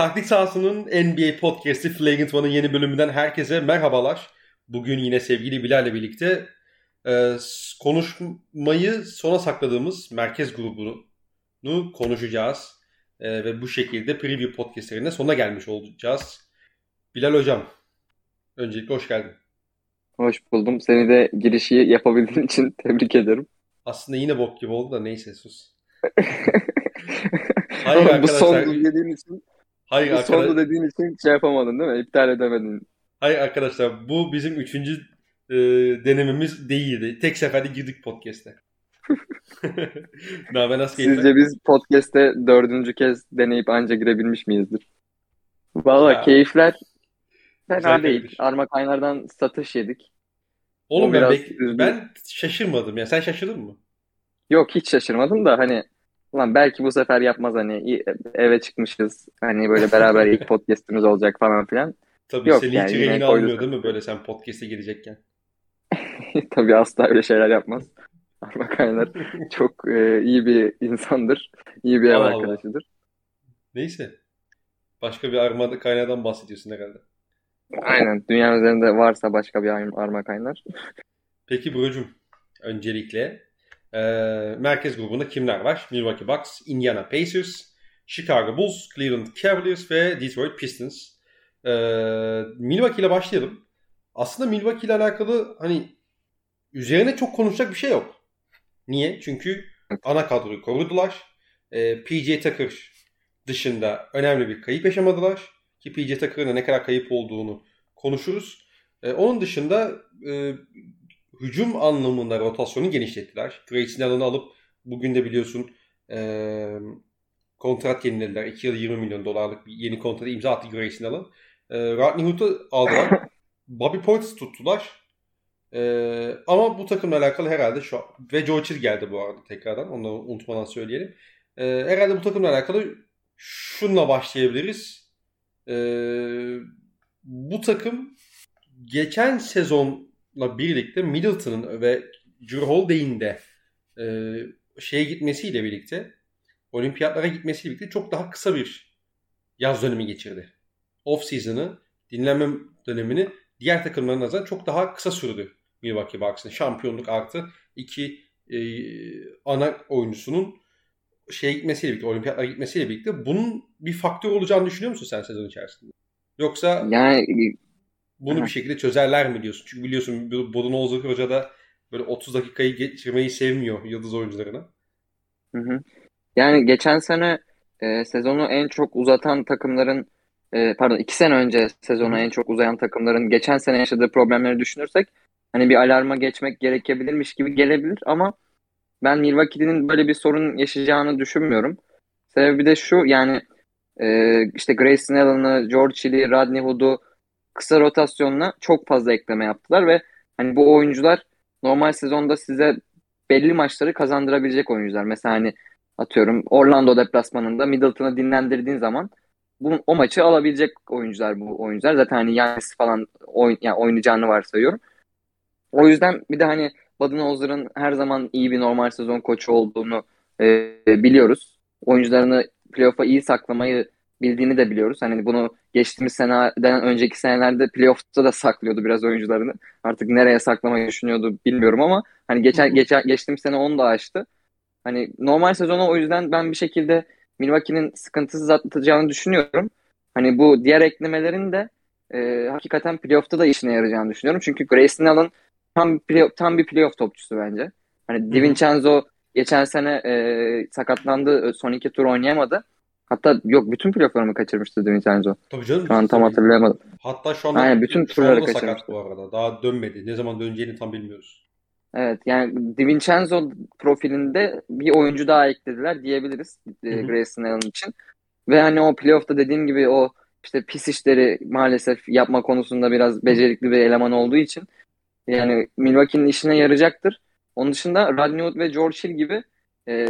Taktik sahasının NBA podcast'i Flagrant 1'ın yeni bölümünden herkese merhabalar. Bugün yine sevgili Bilal'le birlikte konuşmayı sona sakladığımız merkez grubunu konuşacağız. Ve bu şekilde preview podcast'lerine sona gelmiş olacağız. Bilal hocam, öncelikle hoş geldin. Hoş buldum. Seni de girişi yapabildiğin için tebrik ederim. Aslında yine bok gibi oldu da neyse sus. Hayır oğlum, bu sondu dediğin için şey yapamadın değil mi? İptal edemedin. Hayır arkadaşlar, bu bizim 3. denememiz değildi. Tek seferde girdik podcast'e. Sizce biz podcast'e 4. kez deneyip anca girebilmiş miyizdir? Valla keyifler fena değil. Arma Kaynar'dan satış yedik. Oğlum ben şaşırmadım ya. Sen şaşırdın mı? Yok, hiç şaşırmadım da hani ulan belki bu sefer yapmaz, hani eve çıkmışız, hani böyle beraber ilk podcast'imiz olacak falan filan. Tabii yok, seni yani hiç yayına almıyor değil mi böyle sen podcast'e girecekken? Tabii asla öyle şeyler yapmaz. Arma Kaynar çok iyi bir insandır. İyi bir ev arkadaşıdır. Neyse. Başka bir Arma Kaynar'dan bahsediyorsun herhalde. Aynen. Dünya üzerinde varsa başka bir Arma Kaynar. Peki Buracığım, öncelikle merkez grubunda kimler var? Milwaukee Bucks, Indiana Pacers, Chicago Bulls, Cleveland Cavaliers ve Detroit Pistons. Milwaukee ile başlayalım. Aslında Milwaukee ile alakalı hani üzerine çok konuşacak bir şey yok. Niye? Çünkü ana kadroyu korudular. P.J. Tucker dışında önemli bir kayıp yaşamadılar. Ki P.J. Tucker'ın ne kadar kayıp olduğunu konuşuruz. Onun dışında hücum anlamında rotasyonu genişlettiler. Grayson Allen'ı alıp bugün de biliyorsun kontrat yenilediler. 2 yıl $20 milyon bir yeni kontrata imza attı Grayson Allen. Rodney Hood'u aldılar. Bobby Portis tuttular. Ama bu takımla alakalı herhalde şu an, ve George Hill geldi bu arada tekrardan, onu unutmadan söyleyelim. Herhalde bu takımla alakalı şununla başlayabiliriz. Bu takım geçen sezonla birlikte Middleton'ın ve Jrue Holiday'in de gitmesiyle birlikte, olimpiyatlara gitmesiyle birlikte çok daha kısa bir yaz dönemi geçirdi. Off season'ı, dinlenme dönemini diğer takımların azından çok daha kısa sürdü Milwaukee Bucks'ın. Şampiyonluk artı iki ana oyuncusunun gitmesiyle birlikte, olimpiyatlara gitmesiyle birlikte bunun bir faktör olacağını düşünüyor musun sen sezon içerisinde? Yoksa yani bunu bir şekilde çözerler mi diyorsun? Çünkü biliyorsun Budenholzer Hoca da böyle 30 dakikayı geçirmeyi sevmiyor yıldız oyuncularına. Hı hı. Yani geçen sene sezonu en çok uzatan takımların 2 sene önce sezonu en çok uzayan takımların geçen sene yaşadığı problemleri düşünürsek hani bir alarma geçmek gerekebilirmiş gibi gelebilir ama ben Milwaukee'nin böyle bir sorun yaşayacağını düşünmüyorum. Sebebi de şu, yani işte Grayson Allen'ı, George Hill'i, Rodney Hood'u kısa rotasyonla çok fazla ekleme yaptılar ve hani bu oyuncular normal sezonda size belli maçları kazandırabilecek oyuncular. Mesela hani atıyorum Orlando deplasmanında Middleton'ı dinlendirdiğin zaman o maçı alabilecek oyuncular bu oyuncular. Zaten hani Giannis falan oynayacağını varsayıyorum. O yüzden bir de hani Budenholzer'ın her zaman iyi bir normal sezon koçu olduğunu biliyoruz. Oyuncularını playoff'a iyi saklamayı bildiğini de biliyoruz. Hani bunu geçtiğimiz seneden önceki senelerde playoff'ta da saklıyordu biraz oyuncularını. Artık nereye saklamayı düşünüyordu bilmiyorum ama hani geçtiğimiz sene onu da aştı. Hani normal sezonu o yüzden ben bir şekilde Milwaukee'nin sıkıntısız atlatacağını düşünüyorum. Hani bu diğer eklemelerin de hakikaten playoff'ta da işine yarayacağını düşünüyorum. Çünkü Grayson Allen tam bir playoff topçusu bence. Hani DiVincenzo geçen sene sakatlandı. Son 2 tur oynayamadı. Hatta yok, bütün playoff'ları mı kaçırmıştı DiVincenzo? Tabii canım. Şu an tam hatırlayamadım. Hatta şu anda aynen, bütün turları kaçırmıştı. Sakat bu arada. Daha dönmedi. Ne zaman döneceğini tam bilmiyoruz. Evet, yani DiVincenzo profilinde bir oyuncu daha eklediler diyebiliriz Grayson Allen için. Ve hani o playoff'ta dediğim gibi o işte pis işleri maalesef yapma konusunda biraz becerikli bir eleman olduğu için yani Milwaukee'nin işine yarayacaktır. Onun dışında Rodney Hood ve George Hill gibi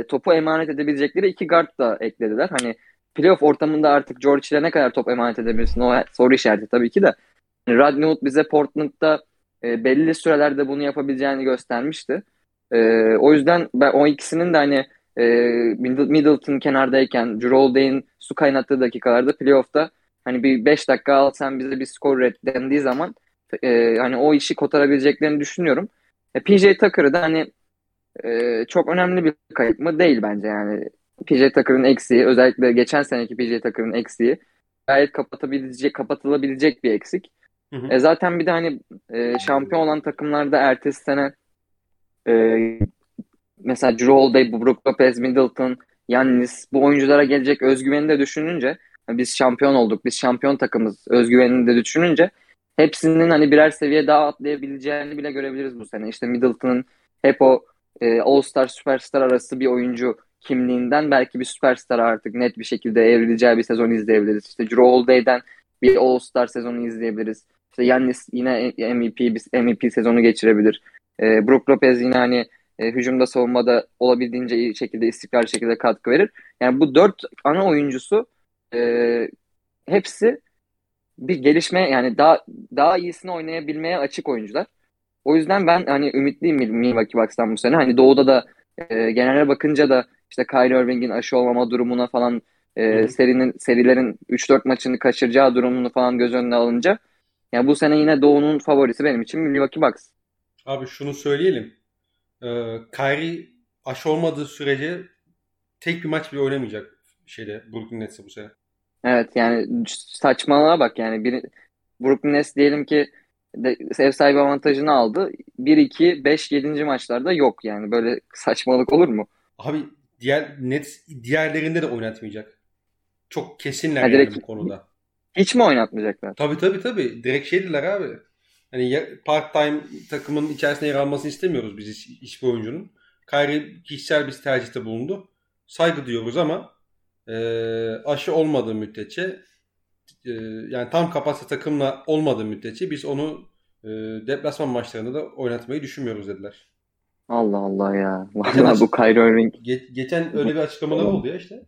topu emanet edebilecekleri 2 guard da eklediler. Hani playoff ortamında artık George Hill'e ne kadar top emanet edebilirsin, o soru işareti tabii ki de. Yani Rodney Hood bize Portland'da belli sürelerde bunu yapabileceğini göstermişti. O yüzden ben o ikisinin de hani Middleton kenardayken, Jrue Holiday'in su kaynattığı dakikalarda playoff'ta hani bir 5 dakika al sen bize bir skor red dendiği zaman hani o işi kotarabileceklerini düşünüyorum. P.J. Tucker'ı da hani çok önemli bir kayıp mı? Değil bence yani. P.J. Tucker'ın eksiği, özellikle geçen seneki P.J. Tucker'ın eksiği gayet kapatılabilecek bir eksik. Hı hı. Zaten bir de hani şampiyon olan takımlarda ertesi sene mesela Jrue Holiday, Brook Lopez, Middleton, Giannis, bu oyunculara gelecek özgüveni de düşününce, biz şampiyon olduk, biz şampiyon takımız özgüvenini de düşününce hepsinin hani birer seviye daha atlayabileceğini bile görebiliriz bu sene. İşte Middleton'ın hep o All-Star, Superstar arası bir oyuncu kimliğinden belki bir süperstar artık net bir şekilde evrileceği bir sezon izleyebiliriz. İşte Jrue Holiday'den bir All-Star sezonu izleyebiliriz. İşte Giannis yine MVP sezonu geçirebilir. Brook Lopez yine hani hücumda, savunmada olabildiğince iyi şekilde, istikrarlı şekilde katkı verir. Yani bu dört ana oyuncusu hepsi bir gelişme, yani daha iyisini oynayabilmeye açık oyuncular. O yüzden ben hani ümitliyim Milwaukee Bucks'tan bu sene. Hani doğuda da genele bakınca da işte Kyrie Irving'in aşı olmama durumuna falan, serilerin 3-4 maçını kaçıracağı durumunu falan göz önüne alınca, yani bu sene yine doğunun favorisi benim için Milwaukee Bucks. Abi şunu söyleyelim. Kyrie aşı olmadığı sürece tek bir maç bile oynamayacak Brooklyn Nets'e bu sene. Evet, yani saçmalığa bak yani. Brooklyn Nets diyelim ki ev sahibi avantajını aldı. 1-2-5-7. Maçlarda yok yani. Böyle saçmalık olur mu? Abi Nets diğerlerinde de oynatmayacak. Çok kesinler yani direkt, bu konuda. Hiç mi oynatmayacaklar? Tabii. Direkt dediler abi. Hani part-time takımın içerisinde yer almasını istemiyoruz biz hiçbir oyuncunun. Kyrie kişisel bir tercihte bulundu. Saygı duyuyoruz ama aşı olmadığı müddetçe, yani tam kapasite takımla olmadığı müddetçe biz onu deplasman maçlarında da oynatmayı düşünmüyoruz dediler. Allah Allah ya. Vallahi bu Kyrie Irving. Geçen öyle bir açıklamalar oldu ya işte.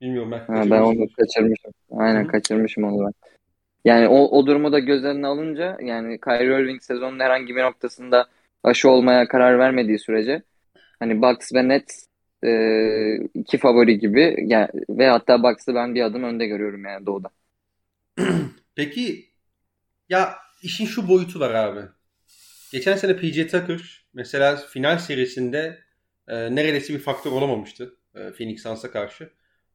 Bilmiyorum ben onu kaçırmışım. Aynen. Hı. Kaçırmışım onu ben. Yani o durumu da göz önüne alınca, yani Kyrie Irving sezonun herhangi bir noktasında aşı olmaya karar vermediği sürece hani Bucks ve Nets iki favori gibi yani, ve hatta Bucks'ı ben bir adım önde görüyorum yani doğuda. Peki ya işin şu boyutu var abi. Geçen sene P.J. Tucker mesela final serisinde neredeyse bir faktör olamamıştı Phoenix Suns'a karşı.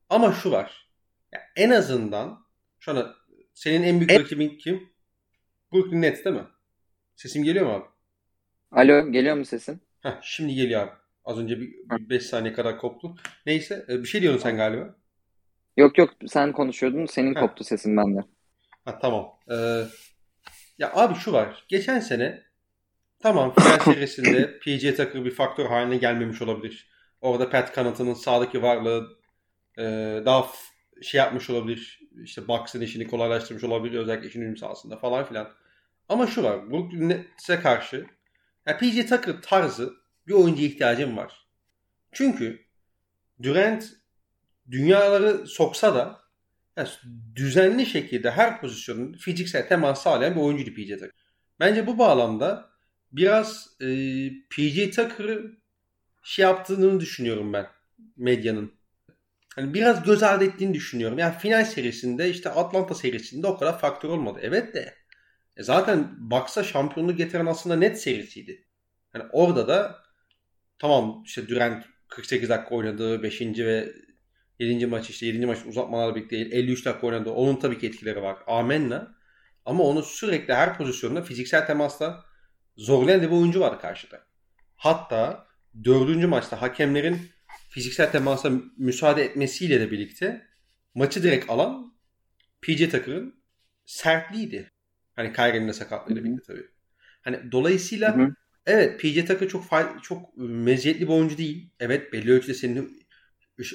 Ama şu var. Ya en azından şu an senin en büyük rakibin kim? Brooklyn Nets değil mi? Sesim geliyor mu abi? Alo, geliyor mu sesim? Heh, şimdi geliyor abi. Az önce bir 5 saniye kadar koptu. Neyse, bir şey diyordun sen galiba. Yok sen konuşuyordun. Senin koptu sesin bende. Ha, tamam. Ya abi şu var. Geçen sene tamam final serisinde P.J. Tucker bir faktör haline gelmemiş olabilir. Orada Pat Connaughton'ın sağdaki varlığı daha yapmış olabilir. İşte Bucks'ın işini kolaylaştırmış olabilir. Özellikle işin hücum sahasında falan filan. Ama şu var. Brooklyn Nets'e karşı yani P.J. Tucker tarzı bir oyuncuya ihtiyacım var. Çünkü Durant dünyaları soksa da yani düzenli şekilde her pozisyonun fiziksel temas sağlayan bir oyuncuydu P.J. Tucker. Bence bu bağlamda biraz P.J. Tucker'ı yaptığını düşünüyorum ben medyanın. Hani biraz göz ardı ettiğini düşünüyorum. Yani final serisinde işte Atlanta serisinde o kadar faktör olmadı. Evet de zaten Bucks'a şampiyonluk getiren aslında net serisiydi. Yani orada da tamam işte Durant 48 dakika oynadı. 5. ve 7. maç, işte 7. maç uzatmalarla birlikte 53 dakika oynadı. Onun tabii ki etkileri var. Amenna. Ama onu sürekli her pozisyonda fiziksel temasla zorlayan bir oyuncu var karşıda. Hatta 4. maçta hakemlerin fiziksel temasa müsaade etmesiyle de birlikte maçı direkt alan P.J. Tucker'ın sertliğiydi. Hani Kyrie'nin de sakatlığıyla birlikte tabii. Hani dolayısıyla evet P.J. Tucker çok meziyetli bir oyuncu değil. Evet belli ölçüde senin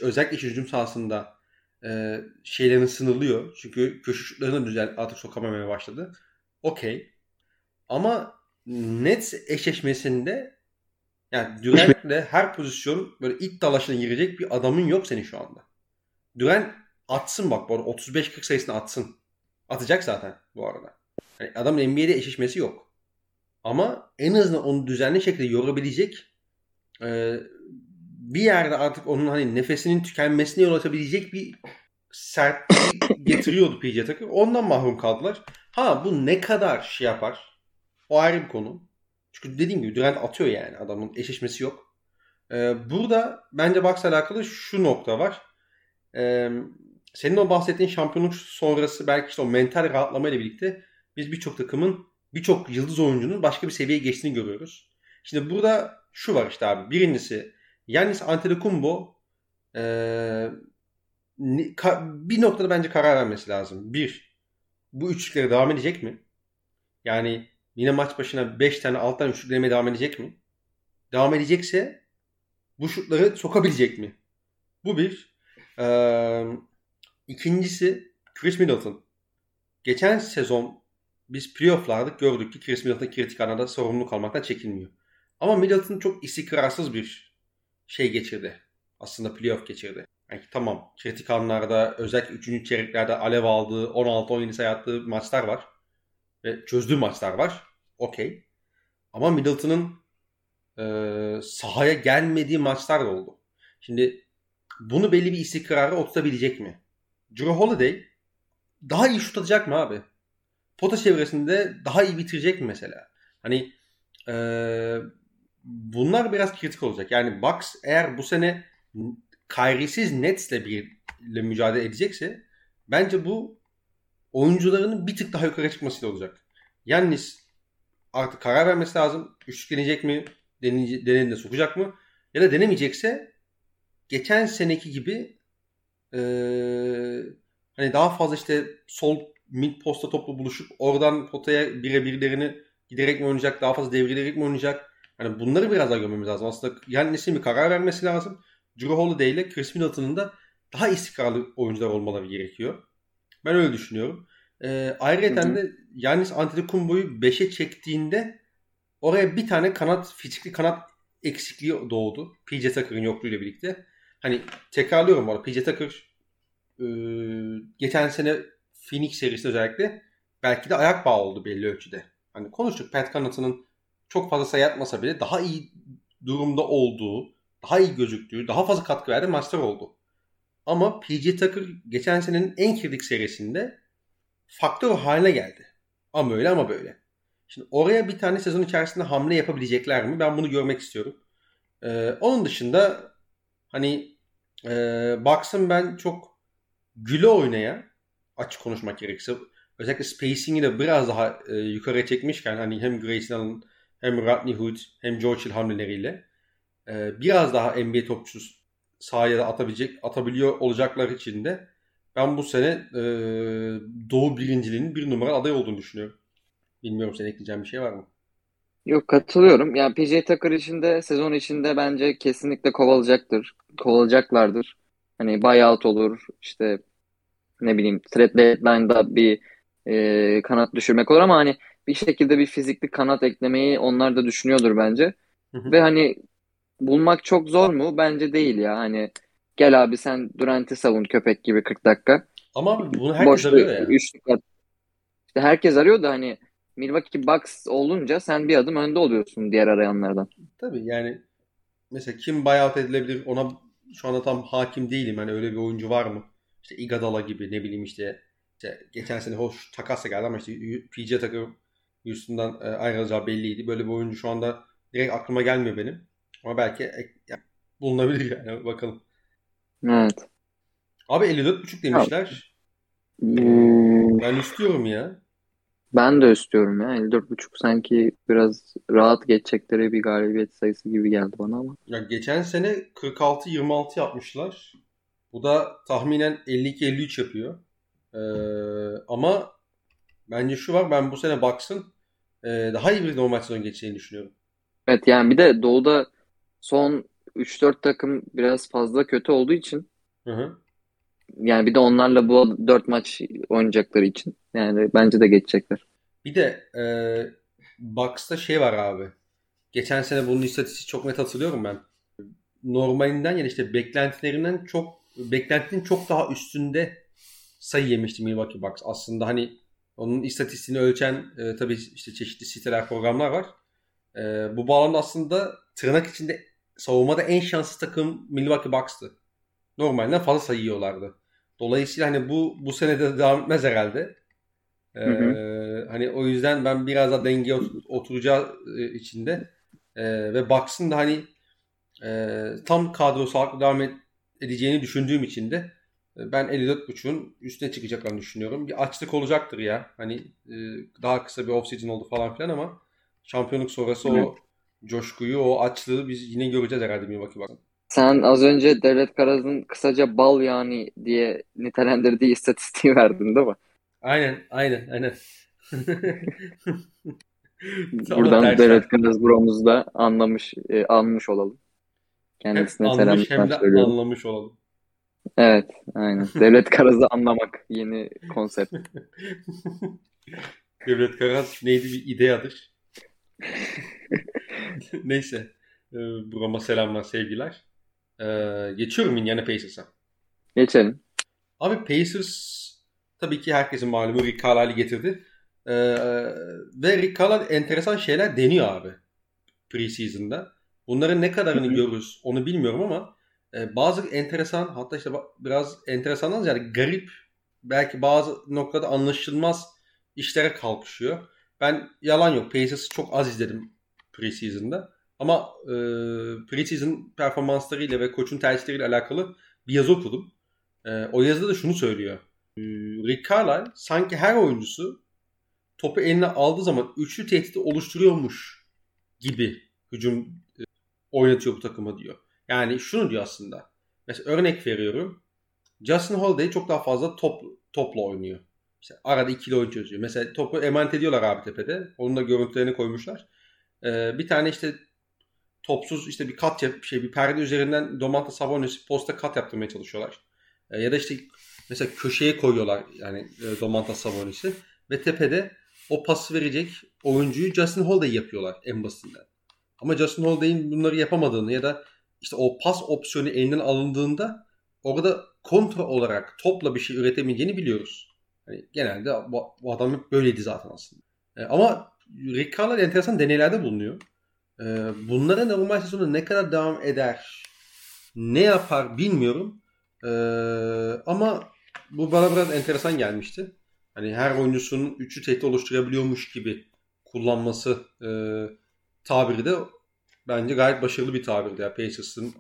özellikle iş hücum sahasında şeylerin sınırlıyor. Çünkü köşe şutlarını düzel artık sokamamaya başladı. Okey. Ama Nets eşleşmesinde yani Durant'le her pozisyon böyle it dalaşına girecek bir adamın yok senin şu anda. Durant atsın bak bu arada 35-40 sayısını atsın. Atacak zaten bu arada. Yani adamın NBA'de eşleşmesi yok. Ama en azından onu düzenli şekilde yorabilecek bir yerde artık onun hani nefesinin tükenmesine yol açabilecek bir sertlik getiriyordu P.J. Tucker. Ondan mahrum kaldılar. Ha bu ne kadar şey yapar? O ayrı bir konu. Çünkü dediğim gibi Durant atıyor yani. Adamın eşleşmesi yok. Burada bence Bucks'la alakalı şu nokta var. Senin o bahsettiğin şampiyonluk sonrası belki işte o mental rahatlamayla birlikte biz birçok takımın, birçok yıldız oyuncunun başka bir seviyeye geçtiğini görüyoruz. Şimdi burada şu var işte abi. Birincisi Giannis Antetokounmpo bir noktada bence karar vermesi lazım. Bir, bu üçlüklere devam edecek mi? Yani yine maç başına 5 tane 6 tane üçlük denemeye devam edecek mi? Devam edecekse bu şutları sokabilecek mi? Bu bir. İkincisi Khris Middleton. Geçen sezon biz playoff'larda gördük ki Khris Middleton kritik anada sorumluluk almaktan çekinmiyor. Ama Middleton çok istikrarsız bir şey geçirdi. Aslında playoff geçirdi. Yani tamam kritik anlarda özellikle 3. çeyreklerde alev aldığı 16-17 sayı attığı maçlar var. Ve çözdüğü maçlar var. Okey. Ama Middleton'ın sahaya gelmediği maçlar da oldu. Şimdi bunu belli bir istikrara oturtabilecek mi? Jrue Holiday daha iyi şut atacak mı abi? Pota çevresinde daha iyi bitirecek mi mesela? Hani bunlar biraz kritik olacak. Yani Bucks eğer bu sene Kyrie'siz Nets'le birle mücadele edecekse bence bu oyuncularının bir tık daha yukarı çıkmasıyla olacak. Giannis artık karar vermesi lazım. Üçlük deneyecek mi? Deneyinde sokacak mı? Ya da denemeyecekse geçen seneki gibi hani daha fazla işte sol mid posta topla buluşup oradan potaya birebirlerini giderek mi oynayacak? Daha fazla devrilerek mi oynayacak? Hani bunları biraz daha görmemiz lazım. Aslında Giannis'in bir karar vermesi lazım. Jrue Holiday ile Khris Middleton'ın da daha istikrarlı oyuncular olmaları gerekiyor. Ben öyle düşünüyorum. Ayrıca de Giannis Antetokounmpo'yu 5'e çektiğinde oraya bir tane kanat, fizikli kanat eksikliği doğdu. P.J. Tucker'ın yokluğuyla birlikte. Hani tekrarlıyorum bu arada. P.J. Tucker geçen sene Phoenix serisinde özellikle belki de ayak bağı oldu belli ölçüde. Hani konuştuk Pat Connaughton'ın çok fazla sayı atmasa bile daha iyi durumda olduğu, daha iyi gözüktüğü, daha fazla katkı verdiği maçlar oldu. Ama P.J. Tucker geçen senenin en kritik serisinde faktör haline geldi. Ama öyle ama böyle. Şimdi oraya bir tane sezon içerisinde hamle yapabilecekler mi? Ben bunu görmek istiyorum. Onun dışında hani Bucks'ın ben çok güle oynaya açık konuşmak gerekirse özellikle spacing'i de biraz daha yukarıya çekmişken hani hem Grayson Allen hem Rodney Hood hem George Hill hamleleriyle biraz daha NBA topçusu sahaya da atabiliyor olacaklar için de ben bu sene Doğu birinciliğinin bir numaralı aday olduğunu düşünüyorum. Bilmiyorum senin ekleyeceğin bir şey var mı? Yok katılıyorum. Yani P.J. Tucker için de sezon içinde bence kesinlikle kovalayacaklardır. Hani buyout olur işte ne bileyim trade deadline'da bir kanat düşürmek olur ama hani bir şekilde bir fizikli kanat eklemeyi onlar da düşünüyordur bence. Ve hani bulmak çok zor mu? Bence değil ya. Hani gel abi sen Durant'i savun köpek gibi 40 dakika. Ama abi bunu herkes arıyor ya. İşte herkes arıyor da hani Milwaukee Bucks olunca sen bir adım önde oluyorsun diğer arayanlardan. Tabii yani mesela kim buyout edilebilir ona şu anda tam hakim değilim. Hani öyle bir oyuncu var mı? İşte Iguodala gibi ne bileyim işte geçen sene hoş takasla geldi ama işte P.J. Tucker Houston'dan ayrılacağı belliydi. Böyle bir oyuncu şu anda direkt aklıma gelmiyor benim. Ama belki yani bulunabilir yani bakalım. Evet. Abi 54.5 demişler. Ben istiyorum ya. Ben de istiyorum ya. 54.5 sanki biraz rahat geçecekleri bir galibiyet sayısı gibi geldi bana ama. Ya geçen sene 46-26 yapmışlar. Bu da tahminen 52-53 yapıyor. Ama bence şu var. Ben bu sene Bucks'ın daha iyi bir normal sezon geçeceğini düşünüyorum. Evet yani bir de Doğu'da son 3-4 takım biraz fazla kötü olduğu için yani bir de onlarla bu 4 maç oynayacakları için yani bence de geçecekler. Bir de Bucks'ta şey var abi. Geçen sene bunun istatistiği çok net hatırlıyorum ben. Normalinden yani işte beklentinin çok daha üstünde sayı yemişti Milwaukee Bucks. Aslında hani onun istatistiğini ölçen tabii işte çeşitli siteler programlar var. Bu bağlamda aslında tırnak içinde savunmada en şanslı takım Milwaukee Bucks'tı. Normalden fazla sayı yiyorlardı. Dolayısıyla hani bu sene de devam etmez herhalde. Hani o yüzden ben biraz daha dengeye oturacağı içinde ve Bucks'ın da hani tam kadro sağlıklı devam edeceğini düşündüğüm için de ben 54.5'un üstüne çıkacaklarını düşünüyorum. Bir açlık olacaktır ya. Hani daha kısa bir off-season oldu falan filan ama şampiyonluk sonrası o coşkuyu, o açlığı biz yine göreceğiz herhalde Milwaukee Bucks'ın. Sen az önce Devlet Karaz'ın kısaca bal yani diye nitelendirdiği istatistiği verdin değil mi? Aynen. Buradan Devlet Karaz buramızı da anmış olalım. Kendisine hem anlamış hem de söylüyorum. Anlamış olalım. Evet, aynen. Devlet Karaz'ı anlamak yeni konsept. Devlet Karaz neydi, bir ideyadır. Neyse. Burama selamlar, sevgiler. Geçiyorum Indiana Pacers'a. Geçelim. Abi Pacers tabii ki herkesin malumu Rick Carlisle'i getirdi. Ve Rick Carlisle enteresan şeyler deniyor abi preseason'da. Bunların ne kadarını görürüz onu bilmiyorum ama bazı enteresan, hatta işte biraz enteresandan yani garip, belki bazı noktada anlaşılmaz işlere kalkışıyor. Ben yalan yok, Pacers'ı çok az izledim preseason'da. Ama preseason performanslarıyla ve koçun tercihleriyle alakalı bir yazı okudum. O yazıda da şunu söylüyor. Rick Carlisle sanki her oyuncusu topu eline aldığı zaman üçlü tehdidi oluşturuyormuş gibi hücum oynatıyor bu takıma diyor. Yani şunu diyor aslında. Mesela örnek veriyorum. Justin Holiday çok daha fazla topla oynuyor. İşte arada ikili oyun çözüyor. Mesela topu emanet ediyorlar abi tepede. Onun da görüntülerini koymuşlar. Bir tane işte topsuz işte bir kat yap, bir perde üzerinden Domantas Sabonis posta kat yaptırmaya çalışıyorlar. Ya da işte mesela köşeye koyuyorlar yani Domantas Sabonis'i ve tepede o pası verecek oyuncuyu Justin Holiday yapıyorlar en basitinden. Ama Justin Holiday'in bunları yapamadığını ya da işte o pas opsiyonu elinden alındığında orada kontra olarak topla bir şey üretemeyeceğini biliyoruz. Yani genelde bu adam hep böyleydi zaten aslında. Ama Rick Carlisle enteresan deneylerde bulunuyor. Bunlara normal sezonda ne kadar devam eder, ne yapar bilmiyorum. Ama bu bana biraz enteresan gelmişti. Hani her oyuncusunun üçlü tehdit oluşturabiliyormuş gibi kullanması tabiri de bence gayet başarılı bir tabirdi. Yani Pacers'ın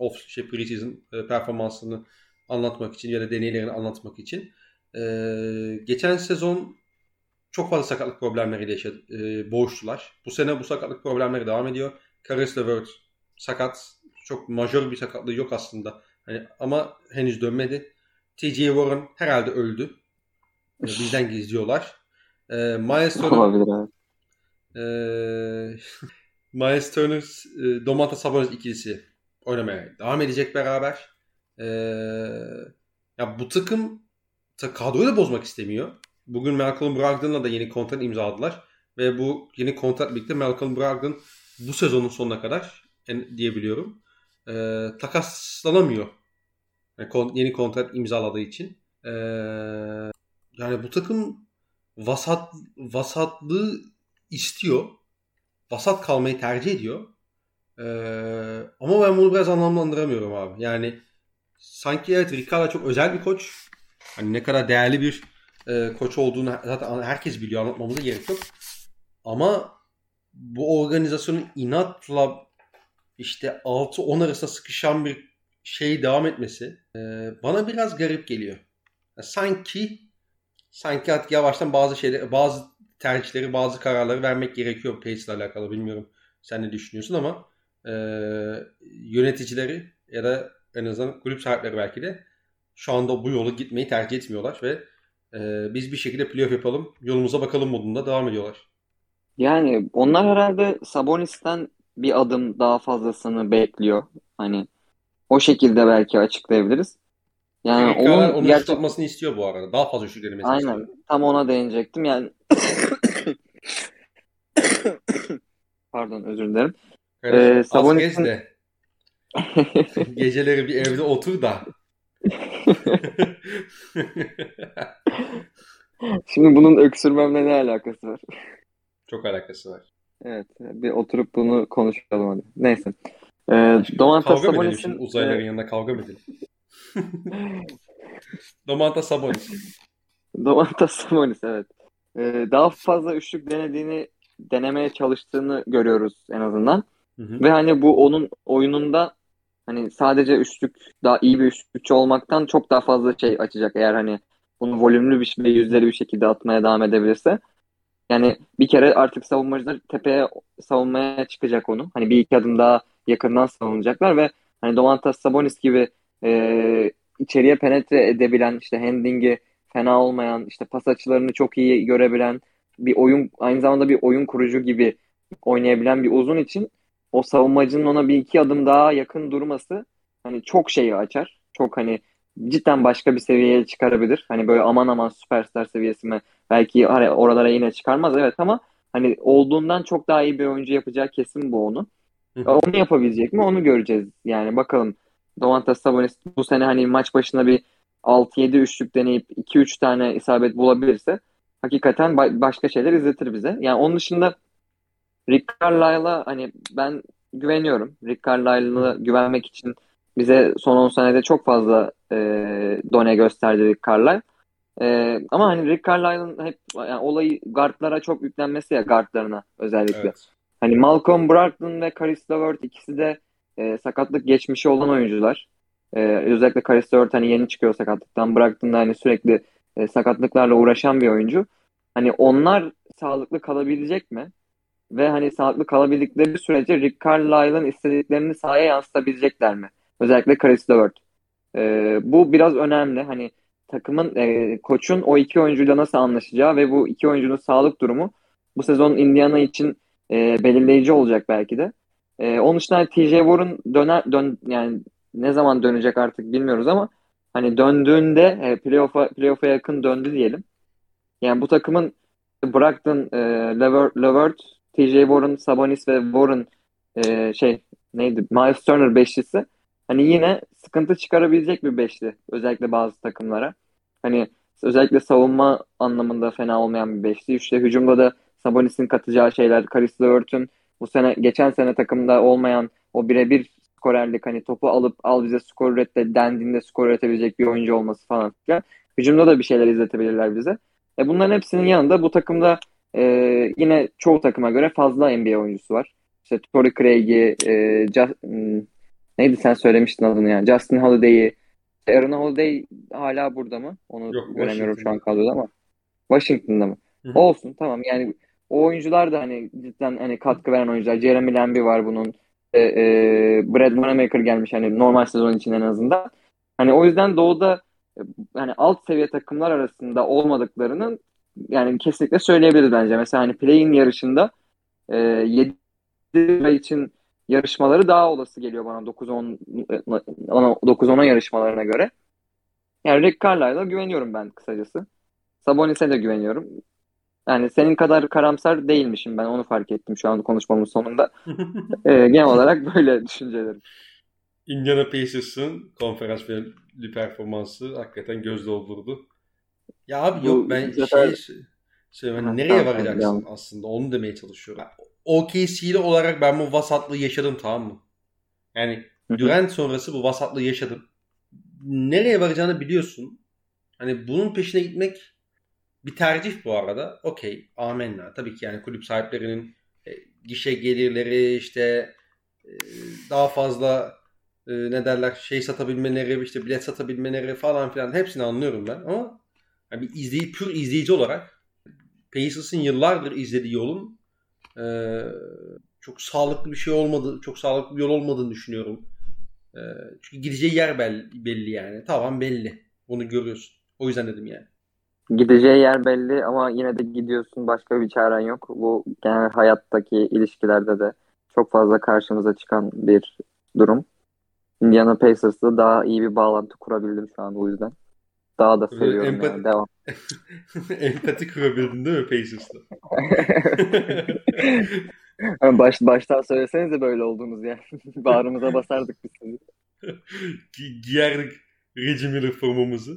preseason performansını anlatmak için ya da deneylerini anlatmak için. Geçen sezon çok fazla sakatlık problemleriyle boğuştular. Bu sene bu sakatlık problemleri devam ediyor. Caris LeVert sakat. Çok majör bir sakatlığı yok aslında. Hani, ama henüz dönmedi. T.J. Warren herhalde öldü. Bizden gizliyorlar. Miles Turner Domantas Sabonis ikilisi oynamaya devam edecek beraber. Ya bu takım kadroyu da bozmak istemiyor. Bugün Malcolm Brogdon'la da yeni kontrat imzaladılar. Ve bu yeni kontrat birlikte Malcolm Brogdon bu sezonun sonuna kadar diyebiliyorum takaslanamıyor. Yani yeni kontrat imzaladığı için. Yani bu takım vasatlığı istiyor. Vasat kalmayı tercih ediyor. Ama ben bunu biraz anlamlandıramıyorum abi. Yani sanki evet Rick Carlisle çok özel bir koç. Hani ne kadar değerli bir koç olduğunu zaten herkes biliyor, anlatmamıza gerek yok. Ama bu organizasyonun inatla işte 6-10 arasında sıkışan bir şey devam etmesi bana biraz garip geliyor. Yani sanki artık yavaştan bazı tercihleri, bazı kararları vermek gerekiyor Pace'le alakalı. Bilmiyorum sen ne düşünüyorsun ama yöneticileri ya da en azından kulüp sahipleri belki de şu anda bu yolu gitmeyi tercih etmiyorlar ve biz bir şekilde playoff yapalım, yolumuza bakalım modunda devam ediyorlar. Yani onlar herhalde Sabonis'ten bir adım daha fazlasını bekliyor. Hani o şekilde belki açıklayabiliriz. Yani onun yapmasını istiyor bu arada. Daha fazla şut denemesi. Aynen. İstiyor. Tam ona değinecektim. Yani pardon, özür dilerim. Evet, Sabonis'in geceleri bir evde otur da şimdi bunun öksürmemle ne alakası var? Çok alakası var. Evet, bir oturup bunu konuşalım hadi. Neyse. Domantas Sabonis'in uzayların yanında kavga mı edelim? Domantas Sabonis evet. Daha fazla üçlük denemeye çalıştığını görüyoruz en azından. Hı-hı. Ve hani bu onun oyununda hani sadece üçlük, daha iyi bir üçlükçü olmaktan çok daha fazla şey açacak eğer hani bunu volümlü bir şekilde, yüzleri bir şekilde atmaya devam edebilirse. Yani bir kere artık savunmacılar tepeye savunmaya çıkacak onu. Hani bir iki adım daha yakından savunacaklar ve hani Domantas Sabonis gibi içeriye penetre edebilen, işte handling'i fena olmayan, işte pas açılarını çok iyi görebilen, bir oyun, aynı zamanda bir oyun kurucu gibi oynayabilen bir uzun için o savunmacının ona bir iki adım daha yakın durması hani çok şeyi açar. Çok hani cidden başka bir seviyeye çıkarabilir. Hani böyle aman aman süperstar seviyesine belki oralara yine çıkarmaz evet ama hani olduğundan çok daha iyi bir oyuncu yapacağı kesin bu onu. Onu yapabilecek mi? Onu göreceğiz. Yani bakalım Domantas Sabonis bu sene hani maç başına bir 6-7 üçlük deneyip 2-3 tane isabet bulabilirse hakikaten başka şeyler izletir bize. Yani onun dışında Rick Carlisle'a hani ben güveniyorum. Rick Carlisle'a güvenmek için bize son 10 senede çok fazla done gösterdi Rick Carlisle. Ama hani Rick Carlisle'ın hep yani olayı guardlara çok yüklenmesi ya, guardlarına özellikle. Evet. Hani Malcolm Brogdon ve Caris LeVert ikisi de sakatlık geçmişi olan oyuncular. Özellikle Caris LeVert hani yeni çıkıyor sakatlıktan. Brogdon da hani sürekli sakatlıklarla uğraşan bir oyuncu. Hani onlar sağlıklı kalabilecek mi? Ve hani sağlıklı kalabildikleri sürece Rick Carlisle'ın istediklerini sahaya yansıtabilecekler mi? Özellikle Caris LeVert. Bu biraz önemli. Hani takımın, koçun o iki oyuncuyla nasıl anlaşacağı ve bu iki oyuncunun sağlık durumu bu sezon Indiana için belirleyici olacak belki de. Onun için hani T.J. Warren yani ne zaman dönecek artık bilmiyoruz ama hani döndüğünde playoff'a yakın döndü diyelim. Yani bu takımın Brogdon, LeVert, T.J. Warren, Sabonis ve Warren Miles Turner beşlisi hani yine sıkıntı çıkarabilecek bir beşli özellikle bazı takımlara. Hani özellikle savunma anlamında fena olmayan bir beşli. İşte hücumda da Sabonis'in katacağı şeyler, Caris LeVert'ün bu sene, geçen sene takımda olmayan o birebir skorerlik, hani topu alıp al bize skor üret de dendiğinde skor üretebilecek bir oyuncu olması falan. Yani hücumda da bir şeyler izletebilirler bize. Bunların hepsinin yanında bu takımda yine çoğu takıma göre fazla NBA oyuncusu var. İşte Torrey Craig'i, neydi sen söylemiştin adını yani, Justin Holiday'i, Jrue Holiday hala burada mı? Onu yok, göremiyorum şu an kadroda ama. Washington'da mı? Hı-hı. Olsun tamam yani o oyuncular da hani cidden hani katkı veren oyuncular. Jeremy Lamby var bunun. Brad Wanamaker gelmiş hani normal sezon için en azından. Hani o yüzden Doğu'da hani alt seviye takımlar arasında olmadıklarının yani kesinlikle söyleyebiliriz bence. Mesela hani play-in yarışında 7 lira için yarışmaları daha olası geliyor bana 9-10'a yarışmalarına göre. Yani Rick Carlisle'a güveniyorum ben kısacası. Sabonis'e de güveniyorum. Yani senin kadar karamsar değilmişim ben. Onu fark ettim şu an konuşmamın sonunda. Genel olarak böyle düşüncelerim. Indiana Pacers'ın konferans finali performansı hakikaten göz doldurdu. Ya abi yok ben nereye varacaksın aslında onu demeye çalışıyorum. OKC'li olarak ben bu vasatlığı yaşadım, tamam mı? Yani Durant sonrası bu vasatlığı yaşadım. Nereye varacağını biliyorsun. Hani bunun peşine gitmek bir tercih bu arada. Okey. Amenna. Tabii ki yani kulüp sahiplerinin gişe gelirleri işte daha fazla satabilmeleri, işte bilet satabilmeleri falan filan hepsini anlıyorum ben ama yani bir izleyici olarak Pacers'ın yıllardır izlediği yolun çok sağlıklı bir şey olmadı, çok sağlıklı bir yol olmadığını düşünüyorum. Çünkü gideceği yer belli yani. Tamam belli. Onu görüyorsun. O yüzden dedim yani. Gideceği yer belli ama yine de gidiyorsun, başka bir çaren yok. Bu genel hayattaki ilişkilerde de çok fazla karşımıza çıkan bir durum. Indiana Pacers'la daha iyi bir bağlantı kurabildim şu an, o yüzden. Daha da seviyorum yani. Devam. Empati kurabildin değil mi Pacers'la? Baştan söylesenize böyle olduğunuz yani. Bağrımıza basardık biz sizi. Giyerdik Reggie Miller formamızı.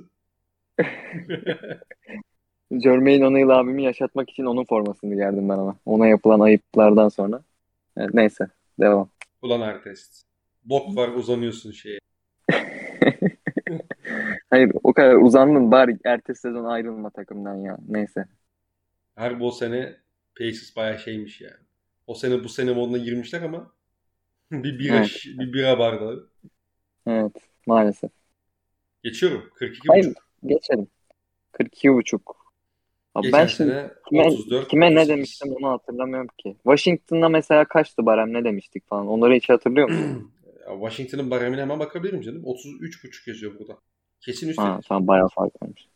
Jermaine O'Neal abimi yaşatmak için onun formasını giyerdim ben ama. Ona yapılan ayıplardan sonra. Evet, neyse devam. Ulan artist. bok var uzanıyorsun şeye. Hayır o kadar uzandın bari ertesi sezon ayrılma takımdan ya. Neyse. Her bu sene Pacers bayağı şeymiş yani. O sene bu sene moduna girmişler ama bir bira bardağı. Evet maalesef. Geçiyorum. 42,5. Hayır geçelim. 42,5. Abi ben şimdi kime ne demiştim onu hatırlamıyorum ki. Washington'da mesela kaçtı barem ne demiştik falan. Onları hiç hatırlıyor musun? Washington'ın baremine hemen bakabilirim canım. 33,5 yazıyor burada. Kesin üst dedik. Tamam bayağı fark varmış.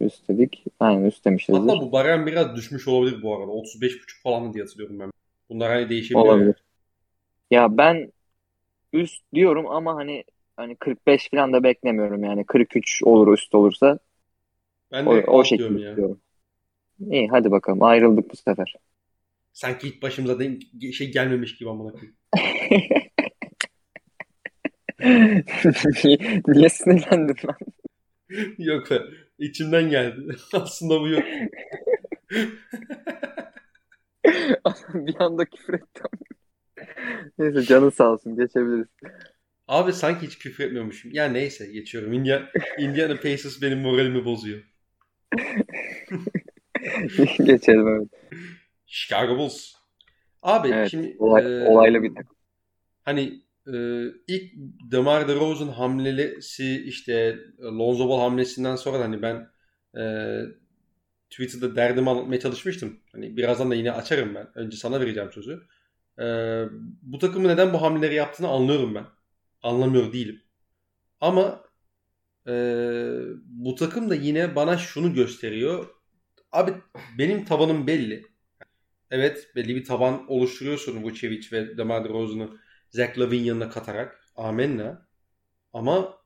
Üst dedik. Aynen üst demişiz. Hatta bu barem biraz düşmüş olabilir bu arada. 35,5 falan diye hatırlıyorum ben. Bunlar hani değişebilir. Olabilir. Ya ben üst diyorum ama hani 45 falan da beklemiyorum yani. 43 olur üst olursa. Ben de o şekilde ya. Diyorum. İyi hadi bakalım ayrıldık bu sefer. Sanki ilk başımıza denk şey gelmemiş gibi amına koyayım. Niye sinirlendin lan? Yok be. İçimden geldi. Aslında bu yok. Bir anda küfür ettim. Neyse canın sağ olsun geçebiliriz. Abi sanki hiç küfür etmiyormuşum. Ya neyse geçiyorum. Indiana Pacers benim moralimi bozuyor. Geçelim abi. Chicago Bulls. Abi evet, şimdi olaylı bir takım. Hani ilk DeMar DeRozan hamlesi işte Lonzo Ball hamlesinden sonra hani ben Twitter'da derdimi anlatmaya çalışmıştım. Hani birazdan da yine açarım ben. Önce sana vereceğim sözü. Bu takımı neden bu hamleleri yaptığını anlıyorum ben. Anlamıyor değilim. Ama bu takım da yine bana şunu gösteriyor. Abi benim tabanım belli. Evet belli bir taban oluşturuyorsun Vučević ve DeMar DeRozan'ı Zach LaVine yanına katarak. Amenna. Ama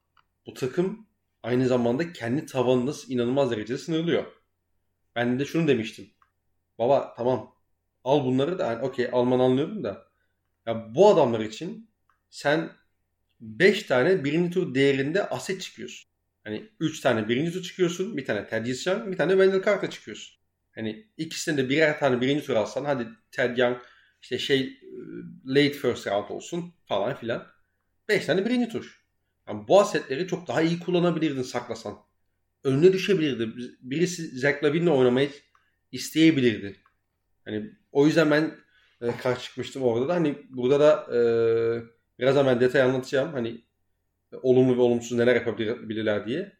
bu takım aynı zamanda kendi tabanını inanılmaz derecede sınırlıyor. Ben de şunu demiştim. Baba tamam al bunları da yani okey Alman anlıyorum da. Ya bu adamlar için sen 5 tane birinci tur değerinde aset çıkıyorsun. Hani 3 tane birinci tur çıkıyorsun. Bir tane Thaddeus Young, bir tane Wendell Carter çıkıyorsun. Hani ikisini de birer tane birinci tur alsan hadi Thad Young işte late first round olsun falan filan. 5 tane birinci tur. Yani bu asetleri çok daha iyi kullanabilirdin saklasan. Önüne düşebilirdi. Birisi Zach LaVine'le oynamayı isteyebilirdi. Hani o yüzden ben karşı çıkmıştım orada da. Hani burada da biraz hemen detay anlatacağım. Hani olumlu ve olumsuz neler yapabilirler diye.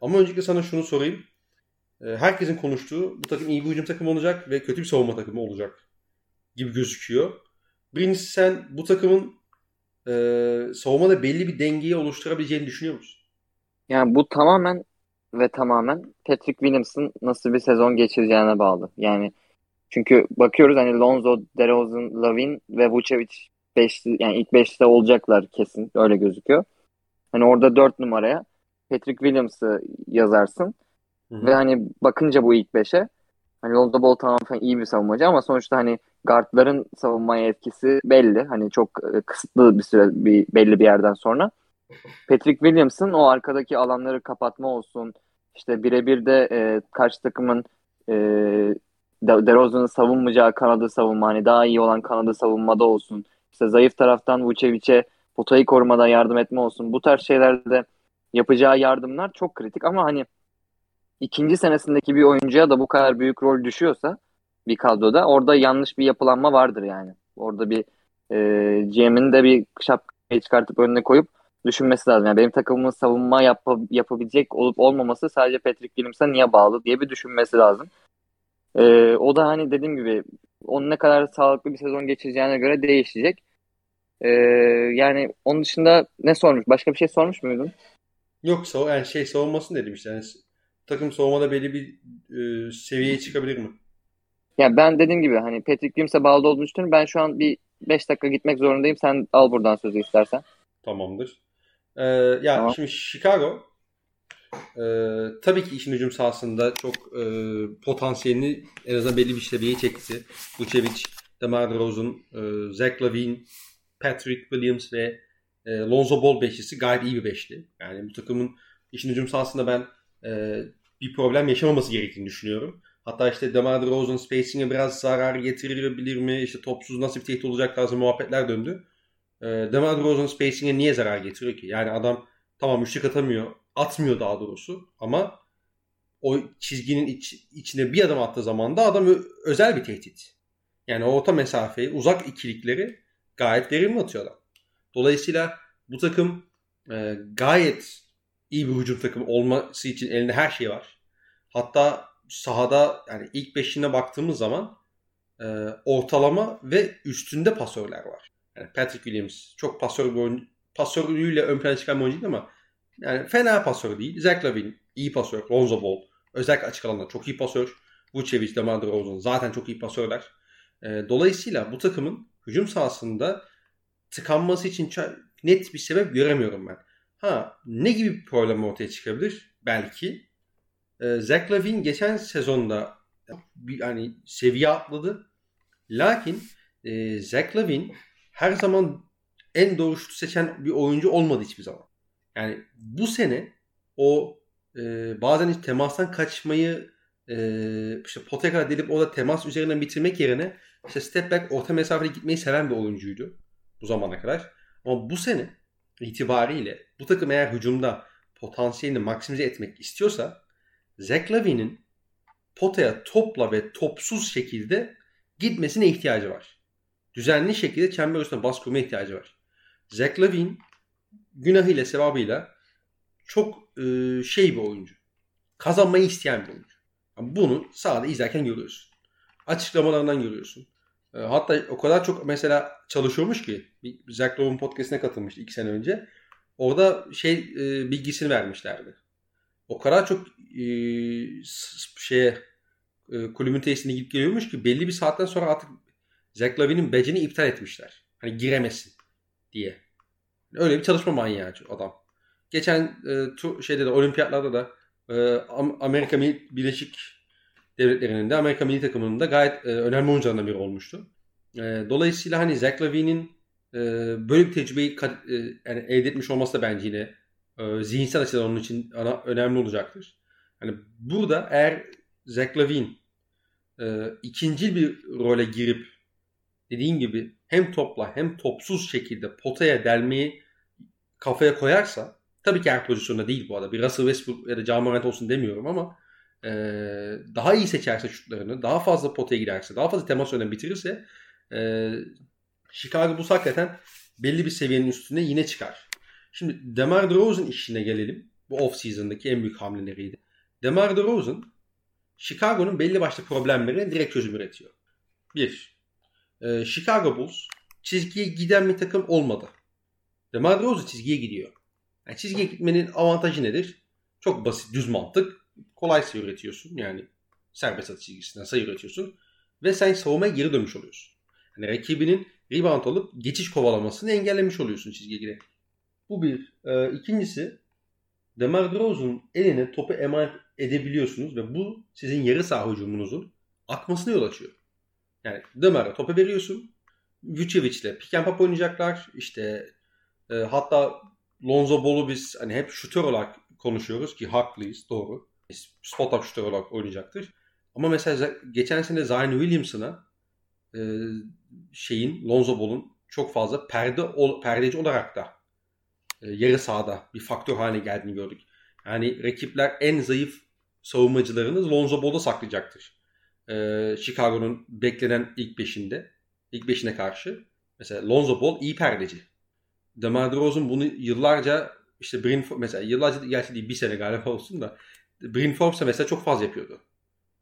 Ama öncelikle sana şunu sorayım. Herkesin konuştuğu bu takım iyi bir hücum takımı olacak ve kötü bir savunma takımı olacak gibi gözüküyor. Birincisi sen bu takımın savunmada belli bir dengeyi oluşturabileceğini düşünüyor musun? Yani bu tamamen Patrick Williams'ın nasıl bir sezon geçireceğine bağlı. Yani çünkü bakıyoruz hani Lonzo, DeRozan, LaVine ve Vučević yani ilk 5'te olacaklar kesin. Öyle gözüküyor. Hani orada 4 numaraya Patrick Williams'ı yazarsın. Hı-hı. Ve hani bakınca bu ilk 5'e hani Lonzo Ball tamam iyi bir savunmacı ama sonuçta hani guardların savunmaya etkisi belli. Hani çok kısıtlı bir süre belli bir yerden sonra. Patrick Williams'ın o arkadaki alanları kapatma olsun. İşte birebir de karşı takımın DeRozan'ın savunmayacağı kanadı savunma. Hani daha iyi olan kanadı savunmada olsun. İşte zayıf taraftan Vučević'e potayı korumadan yardım etme olsun. Bu tarz şeylerde yapacağı yardımlar çok kritik ama hani ikinci senesindeki bir oyuncuya da bu kadar büyük rol düşüyorsa bir kadroda orada yanlış bir yapılanma vardır yani. Orada bir GM'in de bir şapkayı çıkartıp önüne koyup düşünmesi lazım. Yani benim takımımın savunma yapabilecek olup olmaması sadece Patrick Williams'a niye bağlı diye bir düşünmesi lazım. O da hani dediğim gibi onun ne kadar sağlıklı bir sezon geçireceğine göre değişecek. Yani onun dışında ne sormuş? Başka bir şey sormuş muydun? Yok yani savunmasın dedim işte. Yani takım savunmada belli bir seviyeye çıkabilir mi? Ya ben dediğim gibi hani Patrick Williams'e bağlı olduğunu düşünüyorum. Ben şu an bir 5 dakika gitmek zorundayım. Sen al buradan sözü istersen. Tamamdır. Tamam. Şimdi Chicago tabii ki işin hücum sahasında çok potansiyelini en azından belli bir seviyeye çekti. Vučević, DeMar DeRozan, Zach LaVine, Patrick Williams ve Lonzo Ball beşlisi gayet iyi bir beşli. Yani bu takımın işin hücum sahasında ben bir problem yaşamaması gerektiğini düşünüyorum. Hatta işte DeMar DeRozan spacing'e biraz zarar getirebilir mi? İşte topsuz nasıl bir tehdit olacak tarzı muhabbetler döndü. DeMar DeRozan spacing'e niye zarar getiriyor ki? Yani adam tamam üçlük atamıyor. Atmıyor daha doğrusu. Ama o çizginin içine bir adım attığı zaman da adam özel bir tehdit. Yani orta mesafeyi, uzak ikilikleri gayet verimli atıyorlar. Dolayısıyla bu takım gayet iyi bir hücum takımı olması için elinde her şey var. Hatta sahada yani ilk beşine baktığımız zaman ortalama ve üstünde pasörler var. Yani Patrick Williams çok pasörlüğüyle ön plana çıkan bir oyuncu değil ama yani fena pasör değil. Zach LaVine iyi pasör. Lonzo Ball özellikle açık alanda çok iyi pasör. Vučević, DeMar DeRozan zaten çok iyi pasörler. Dolayısıyla bu takımın hücum sahasında tıkanması için net bir sebep göremiyorum ben. Ha, ne gibi bir problem ortaya çıkabilir? Belki Zach LaVine geçen sezonda yani seviye atladı. Lakin Zach LaVine her zaman en doğru şutu seçen bir oyuncu olmadı hiçbir zaman. Yani bu sene o bazen hiç temastan kaçmayı işte potaya kadar delip o da temas üzerinden bitirmek yerine işte step back orta mesafede gitmeyi seven bir oyuncuydu bu zamana kadar. Ama bu sene itibariyle bu takım eğer hücumda potansiyelini maksimize etmek istiyorsa Zach LaVine'in potaya topla ve topsuz şekilde gitmesine ihtiyacı var. Düzenli şekilde çember üstüne baskı kurmaya ihtiyacı var. Zach LaVine günahıyla sevabıyla çok bir oyuncu. Kazanmayı isteyen bir oyuncu. Yani bunu sahada izlerken görüyorsun. Açıklamalarından görüyorsun. Hatta o kadar çok mesela çalışıyormuş ki Zach Love'un podcastine katılmıştı 2 sene önce. Orada bilgisini vermişlerdi. O kadar çok kulübün tesisine gidip geliyormuş ki belli bir saatten sonra artık Zach Love'nin becini iptal etmişler. Hani giremesin diye. Öyle bir çalışma manyağı adam. Geçen olimpiyatlarda da Amerika Birleşik Devletleri'nin de Amerika milli takımının da gayet önemli oyuncularından biri olmuştu. Dolayısıyla hani Zach LaVine'in böyle bir tecrübeyi yani elde etmiş olması da bence yine zihinsel açıdan onun için önemli olacaktır. Yani burada eğer Zach LaVine ikinci bir role girip dediğin gibi hem topla hem topsuz şekilde potaya delmeyi kafaya koyarsa tabii ki her pozisyonda değil bu arada. Bir Russell Westbrook ya da Ja Morant olsun demiyorum ama daha iyi seçerse şutlarını, daha fazla potaya girerse, daha fazla temas önüne bitirirse Chicago Bulls hakikaten belli bir seviyenin üstüne yine çıkar. Şimdi DeMar DeRozan işine gelelim. Bu off-season'daki en büyük hamleleriydi. DeMar DeRozan Chicago'nun belli başlı problemlerine direkt çözüm üretiyor. 1. Chicago Bulls çizgiye giden bir takım olmadı. DeMar DeRozan çizgiye gidiyor. Yani çizgiye gitmenin avantajı nedir? Çok basit, düz mantık. Kolay sayı üretiyorsun. Yani serbest atış çizgisinden sayı üretiyorsun. Ve sen savunmaya geri dönmüş oluyorsun. Yani rakibinin rebound alıp geçiş kovalamasını engellemiş oluyorsun çizgiye girerek. Bu bir. İkincisi DeMar DeRozan'ın eline topu emanet edebiliyorsunuz ve bu sizin yarı saha hücumunuzun akmasına yol açıyor. Yani DeMar'a topu veriyorsun. Vučević'le pick and pop oynayacaklar. İşte hatta Lonzo Ball'u biz hani hep şutör olarak konuşuyoruz ki haklıyız, doğru. Spot-up şutör olarak oynayacaktır. Ama mesela geçen sene Zion Williamson'a Lonzo Ball'un çok fazla perdeci olarak da yarı sahada bir faktör haline geldiğini gördük. Yani rakipler en zayıf savunmacılarınız Lonzo Ball'da saklayacaktır. Chicago'nun beklenen ilk beşine karşı mesela Lonzo Ball iyi perdeci. DeMar DeRozan bunu yıllarca işte bir sene galiba olsun da Bryn Forbes'a mesela çok fazla yapıyordu.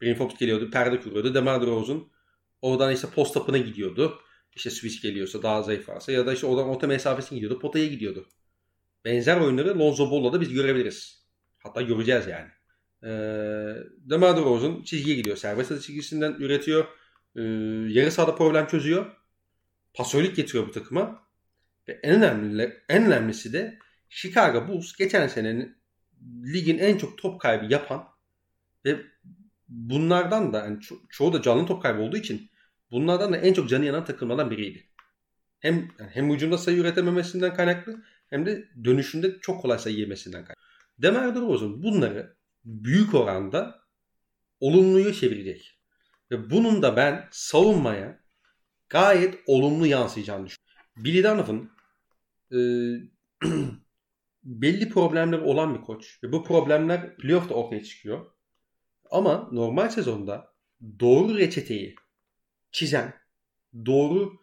Bryn Forbes geliyordu, perde kuruyordu. DeMar DeRozan oradan işte post up'ına gidiyordu. İşte switch geliyorsa daha zayıf varsa ya da işte oradan orta mesafesine gidiyordu, potaya gidiyordu. Benzer oyunları Lonzo Ball'la da biz görebiliriz. Hatta göreceğiz yani. DeMar DeRozan çizgiye gidiyor. Serbest atış çizgisinden üretiyor. Yarı sahada problem çözüyor. Pasörlük getiriyor bu takıma. Ve en önemlisi de Chicago Bulls geçen senenin ligin en çok top kaybı yapan ve bunlardan da yani çoğu da canlı top kaybı olduğu için bunlardan da en çok canı yanan takımlardan biriydi. Hem hücumda sayı üretememesinden kaynaklı hem de dönüşünde çok kolay sayı yemesinden kaynaklı. DeMar DeRozan bunları büyük oranda olumluya çevirecek. Ve bunun da ben savunmaya gayet olumlu yansıyacağını düşünüyorum. Billy Donovan'ın belli problemleri olan bir koç. Ve bu problemler playoff'ta ortaya çıkıyor. Ama normal sezonda doğru reçeteyi çizen, doğru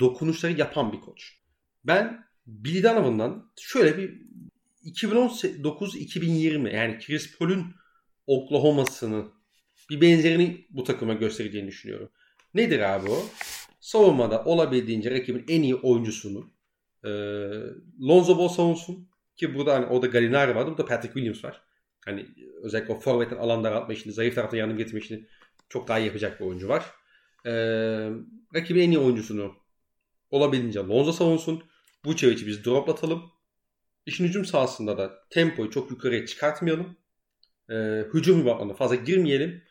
dokunuşları yapan bir koç. Ben Billy Donovan'dan şöyle bir 2019-2020 yani Chris Paul'ün Oklahoma'sını bir benzerini bu takıma göstereceğini düşünüyorum. Nedir abi o? Savunmada olabildiğince rakibin en iyi oyuncusunu Lonzo Ball savunsun ki burada hani orada Gallinari vardı, burada Patrick Williams var. Hani özellikle o forvetten alan daraltma işini, zayıf tarafta yardım getirme işini çok daha iyi yapacak bir oyuncu var. Rakibin en iyi oyuncusunu olabildiğince Lonzo savunsun. Vučević'i biz droplatalım. İşin hücum sahasında da tempoyu çok yukarıya çıkartmayalım. Hücum ribaundlarına fazla girmeyelim.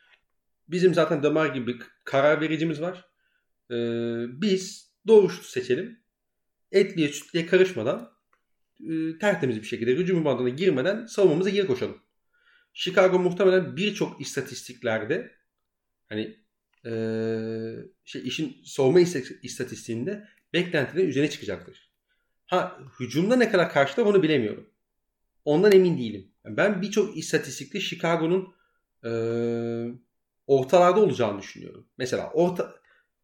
Bizim zaten DeMar gibi bir karar vericimiz var. Biz doğru şutu seçelim. Etliye sütliye karışmadan tertemiz bir şekilde hücum ribaundlarına girmeden savunmamıza geri koşalım. Chicago muhtemelen birçok istatistiklerde hani işin savunma istatistiğinde beklentilerin üzerine çıkacaktır. Ha hücumda ne kadar karşılar onu bilemiyorum. Ondan emin değilim. Yani ben birçok istatistikte Chicago'nun ortalarda olacağını düşünüyorum. Mesela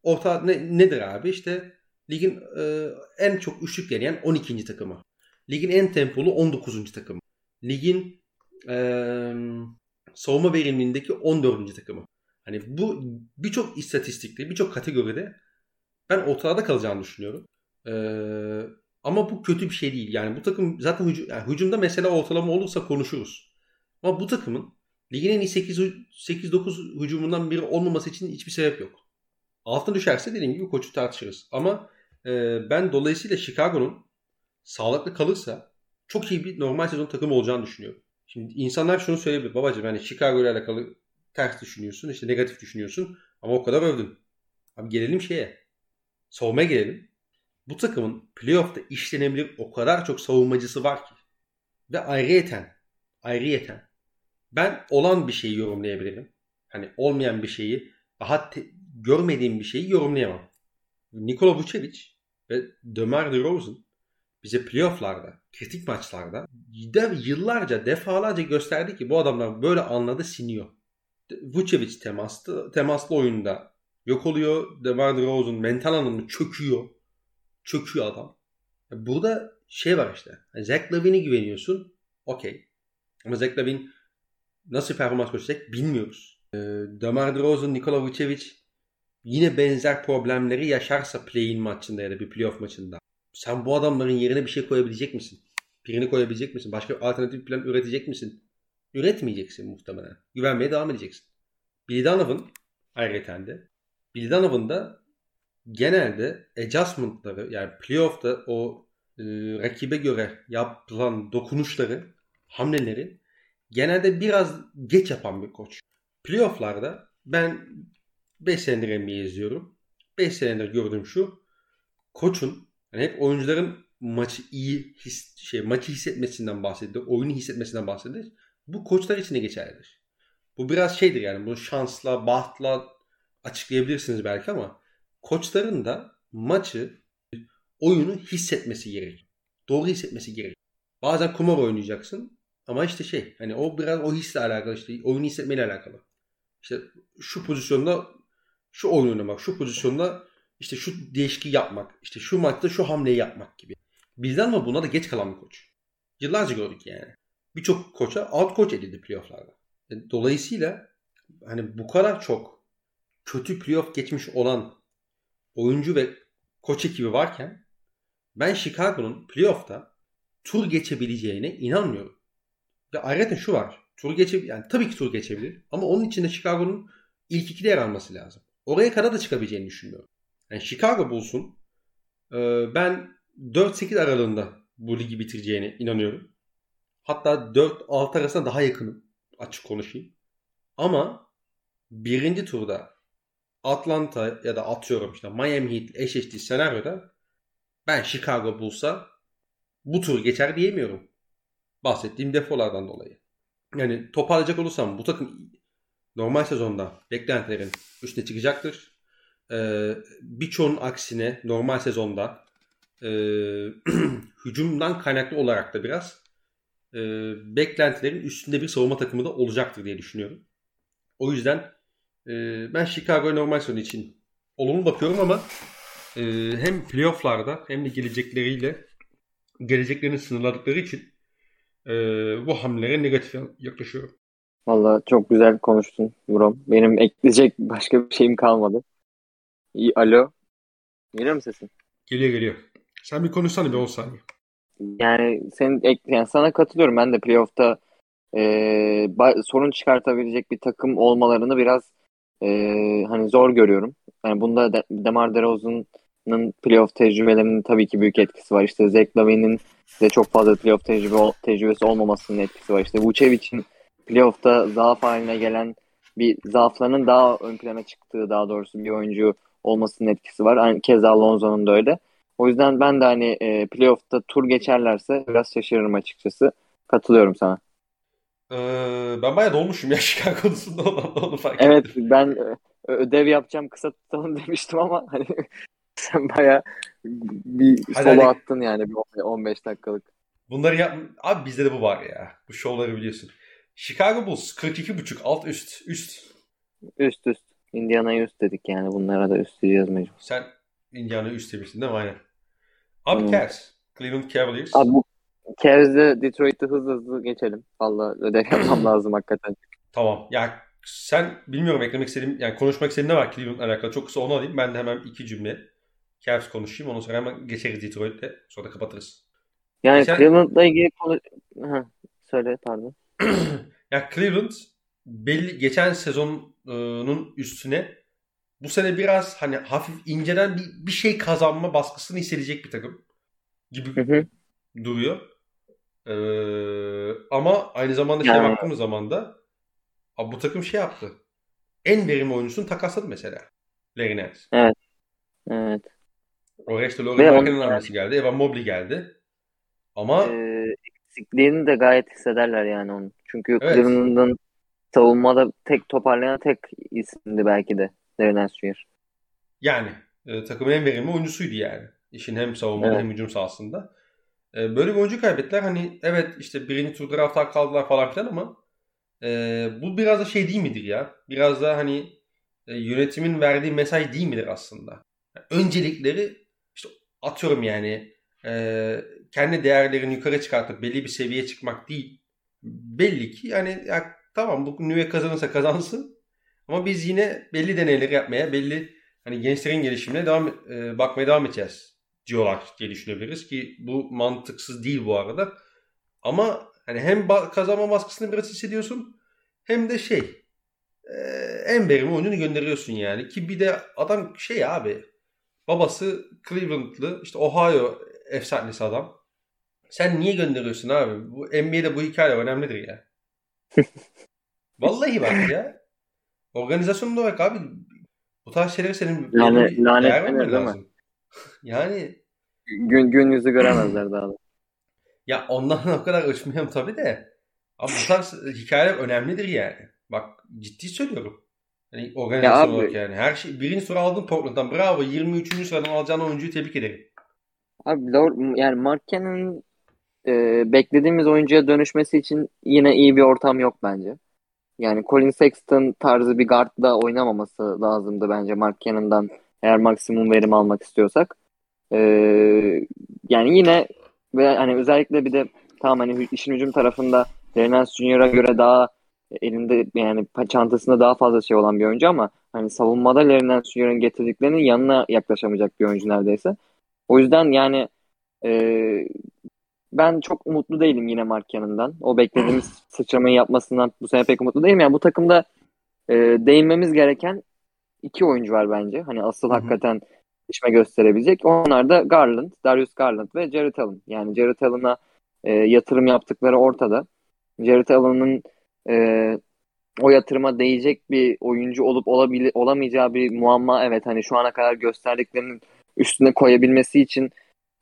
orta nedir abi? İşte ligin en çok üçlük deneyen 12. takımı. Ligin en tempolu 19. takımı. Ligin savunma verimliliğindeki 14. takımı. Hani bu birçok istatistikte, birçok kategoride ben ortalarda kalacağını düşünüyorum. Ama bu kötü bir şey değil. Yani bu takım zaten hücumda mesela ortalama olursa konuşuruz. Ama bu takımın ligin en iyi 8-9 hücumundan biri olmaması için hiçbir sebep yok. Altına düşerse dediğim gibi koçu tartışırız. Ama ben dolayısıyla Chicago'nun sağlıklı kalırsa çok iyi bir normal sezon takımı olacağını düşünüyorum. Şimdi insanlar şunu söyleyebilir. Babacığım hani Chicago ile alakalı ters düşünüyorsun. İşte negatif düşünüyorsun. Ama o kadar övdüm. Abi gelelim şeye. Savunmaya gelelim. Bu takımın playoff'ta işlenebilir o kadar çok savunmacısı var ki. Ve ayrıyeten ben olan bir şeyi yorumlayabilirim. Hani olmayan bir şeyi, daha görmediğim bir şeyi yorumlayamam. Nikola Vučević ve DeMar DeRozan bize playoff'larda, kritik maçlarda yıllarca, defalarca gösterdi ki bu adamlar böyle anladı, siniyor. Vučević temaslı oyunda yok oluyor. DeMar DeRozan mental anlamda çöküyor. Çöküyor adam. Burada şey var işte. Zach LaVine'e güveniyorsun. Okey. Ama Zach LaVine nasıl performans gösterecek bilmiyoruz. DeMar DeRozan, Nikola Vučević yine benzer problemleri yaşarsa play-in maçında ya da bir playoff maçında. Sen bu adamların yerine bir şey koyabilecek misin? Birini koyabilecek misin? Başka alternatif bir plan üretecek misin? Üretmeyeceksin muhtemelen. Güvenmeye devam edeceksin. Billy Donovan ayrıca de. Billy Donovan da genelde adjustment'ları yani playoff'ta o rakibe göre yapılan dokunuşları, hamleleri genelde biraz geç yapan bir koç. Playoff'larda ben 5 senedir NBA'yi izliyorum. 5 senedir gördüğüm şu. Koçun yani hep oyuncuların maçı iyi maçı hissetmesinden bahsedilir. Oyunu hissetmesinden bahsedilir. Bu koçlar için de geçerlidir. Bu biraz şeydir yani bunu şansla, bahtla açıklayabilirsiniz belki ama koçların da maçı, oyunu hissetmesi gerekir. Doğru hissetmesi gerekir. Bazen kumar oynayacaksın ama işte hani o biraz o hisle alakalı işte oyunu hissetmeyle alakalı. İşte şu pozisyonda şu oyunu oynamak, şu pozisyonda işte şu değişikliği yapmak, işte şu maçta şu hamleyi yapmak gibi. Bizden ama buna da geç kalan bir koç. Yıllarca gördük yani. Birçok koça out koç edildi playoff'larda. Dolayısıyla hani bu kadar çok kötü playoff geçmiş olan oyuncu ve koç ekibi varken ben Chicago'nun playoff'ta tur geçebileceğine inanmıyorum. Ve ayrıca şu var. Yani tabii ki tur geçebilir ama onun için de Chicago'nun ilk ikide yer alması lazım. Oraya kadar da çıkabileceğini düşünüyorum. Yani Chicago bulsun. Ben 4-8 aralığında bu ligi bitireceğine inanıyorum. Hatta 4-6 arasında daha yakınım. Açık konuşayım. Ama birinci turda Atlanta ya da atıyorum işte Miami Heat eşleştiği senaryoda ben Chicago bulsa bu tur geçer diyemiyorum. Bahsettiğim defolardan dolayı. Yani toparlayacak olursam bu takım normal sezonda beklentilerin üstüne çıkacaktır. Birçoğunun aksine normal sezonda hücumdan kaynaklı olarak da biraz beklentilerin üstünde bir savunma takımı da olacaktır diye düşünüyorum. O yüzden ben Chicago normal sonu için olumlu bakıyorum ama hem playoff'larda hem de geleceklerini sınırladıkları için bu hamlelere negatif yaklaşıyorum. Valla çok güzel konuştun Murat. Benim ekleyecek başka bir şeyim kalmadı. Alo. Geliyor mu sesin? Geliyor. Sen bir konuşsana bir 10 saniye. Yani sana katılıyorum. Ben de playoff'ta sorun çıkartabilecek bir takım olmalarını biraz hani zor görüyorum. Yani bunda DeMar DeRozan'ın playoff tecrübelerinin tabii ki büyük etkisi var. İşte Zach LaVine'in de çok fazla playoff tecrübesi olmamasının etkisi var. İşte Vučević'in playoff'ta zaaf haline gelen zaaflarının daha ön plana çıktığı, daha doğrusu bir oyuncu olmasının etkisi var. Keza Lonzo'nun da öyle. O yüzden ben de hani playoff'ta tur geçerlerse biraz şaşırırım açıkçası. Katılıyorum sana. Ben bayağı dolmuşum ya Chicago konusunda, onu fark ettim. Evet, ben ödev yapacağım, kısa tutalım demiştim ama hani sen bayağı bir solo attın yani, bir 15 dakikalık. Bunları yap. Abi bizde de bu var ya. Bu şovları biliyorsun. Chicago Bulls 42.5 alt üst. Indiana'yı üst dedik yani, bunlara da üst diyeceğiz mecbur. Sen Indiana'yı üst demiştin değil mi? Aynen. Abi Cavs. Cleveland Cavaliers. Abi bu Cavs'de Detroit'te hızlı geçelim. Vallahi ödev yapmam lazım hakikaten. Tamam. Ya sen bilmiyorum konuşmak istediğin ne var Cleveland'la alakalı? Çok kısa onu alayım. Ben de hemen iki cümle Cavs konuşayım. Ondan sonra hemen geçeriz Detroit'te. Sonra da kapatırız. Yani Cleveland'la ilgili söyle pardon. Ya Cleveland geçen sezonun üstüne bu sene biraz hani hafif inceden bir şey kazanma baskısını hissedecek bir takım gibi duruyor. Ama aynı zamanda şeye baktığımız zaman da bu takım şey yaptı. En verimli oyuncusunu takasladı mesela. Larry Nance. Evet. O reçte Larry'nin arması geldi. Evan Mobley geldi. Ama eksikliğini de gayet hissederler yani onun. Çünkü Cleveland'ın savunmada tek toparlayan tek isimdi belki de Darius Garland. Yani takımın en verimli oyuncusuydu yani. İşin hem savunmada hem hücum sahasında. Böyle bir oyuncu kaybettiler. Hani evet işte birinci tur draft'tan kaldılar falan filan ama bu biraz da şey değil midir ya? Biraz da hani yönetimin verdiği mesaj değil midir aslında? Yani öncelikleri işte atıyorum yani kendi değerlerini yukarı çıkartıp belli bir seviyeye çıkmak değil. Belli ki yani ya, tamam bu nüve kazanırsa kazansın ama biz yine belli deneyleri yapmaya, belli hani gençlerin gelişimine bakmaya devam edeceğiz diyorlar diye düşünebiliriz ki bu mantıksız değil bu arada. Ama hani hem kazanma baskısını biraz hissediyorsun hem de en verimli oyuncunu gönderiyorsun yani. Ki bir de adam abi babası Cleveland'lı işte Ohio efsanesi adam. Sen niye gönderiyorsun abi? Bu NBA'de bu hikaye önemlidir ya. Vallahi bak ya. Organizasyon olarak abi bu tarz şeyleri senin lanet lazım. Yani gün yüzü göremezler daha da. Ya ondan o kadar uçmuyorum tabii de. Abi bu tarz hikayeler önemlidir yani. Bak ciddi söylüyorum. Hani organizasyon olarak yani her şey. Birinci sıra aldın Portland'dan. Bravo. 23. sıradan alacağın oyuncuyu tebrik ederim. Abi yani Mark Cannon'ın beklediğimiz oyuncuya dönüşmesi için yine iyi bir ortam yok bence. Yani Colin Sexton tarzı bir guardla oynamaması lazımdı bence Mark Cannon'dan eğer maksimum verim almak istiyorsak. Yani yine hani özellikle bir de tamam hani işin hücum tarafında Lennon Junior'a göre daha elinde yani çantasında daha fazla şey olan bir oyuncu ama hani savunmada Lennon Junior'ın getirdiklerinin yanına yaklaşamayacak bir oyuncu neredeyse. O yüzden yani ben çok umutlu değilim yine Mark Cannon'dan. O beklediğimiz sıçramayı yapmasından bu sene pek umutlu değilim. Yani bu takımda değinmemiz gereken iki oyuncu var bence. Hani asıl hakikaten işime gösterebilecek. Onlar da Darius Garland ve Jarrett Allen. Yani Jarrett Allen'a yatırım yaptıkları ortada. Jarrett Allen'ın o yatırıma değecek bir oyuncu olup olamayacağı bir muamma. Evet hani şu ana kadar gösterdiklerinin üstüne koyabilmesi için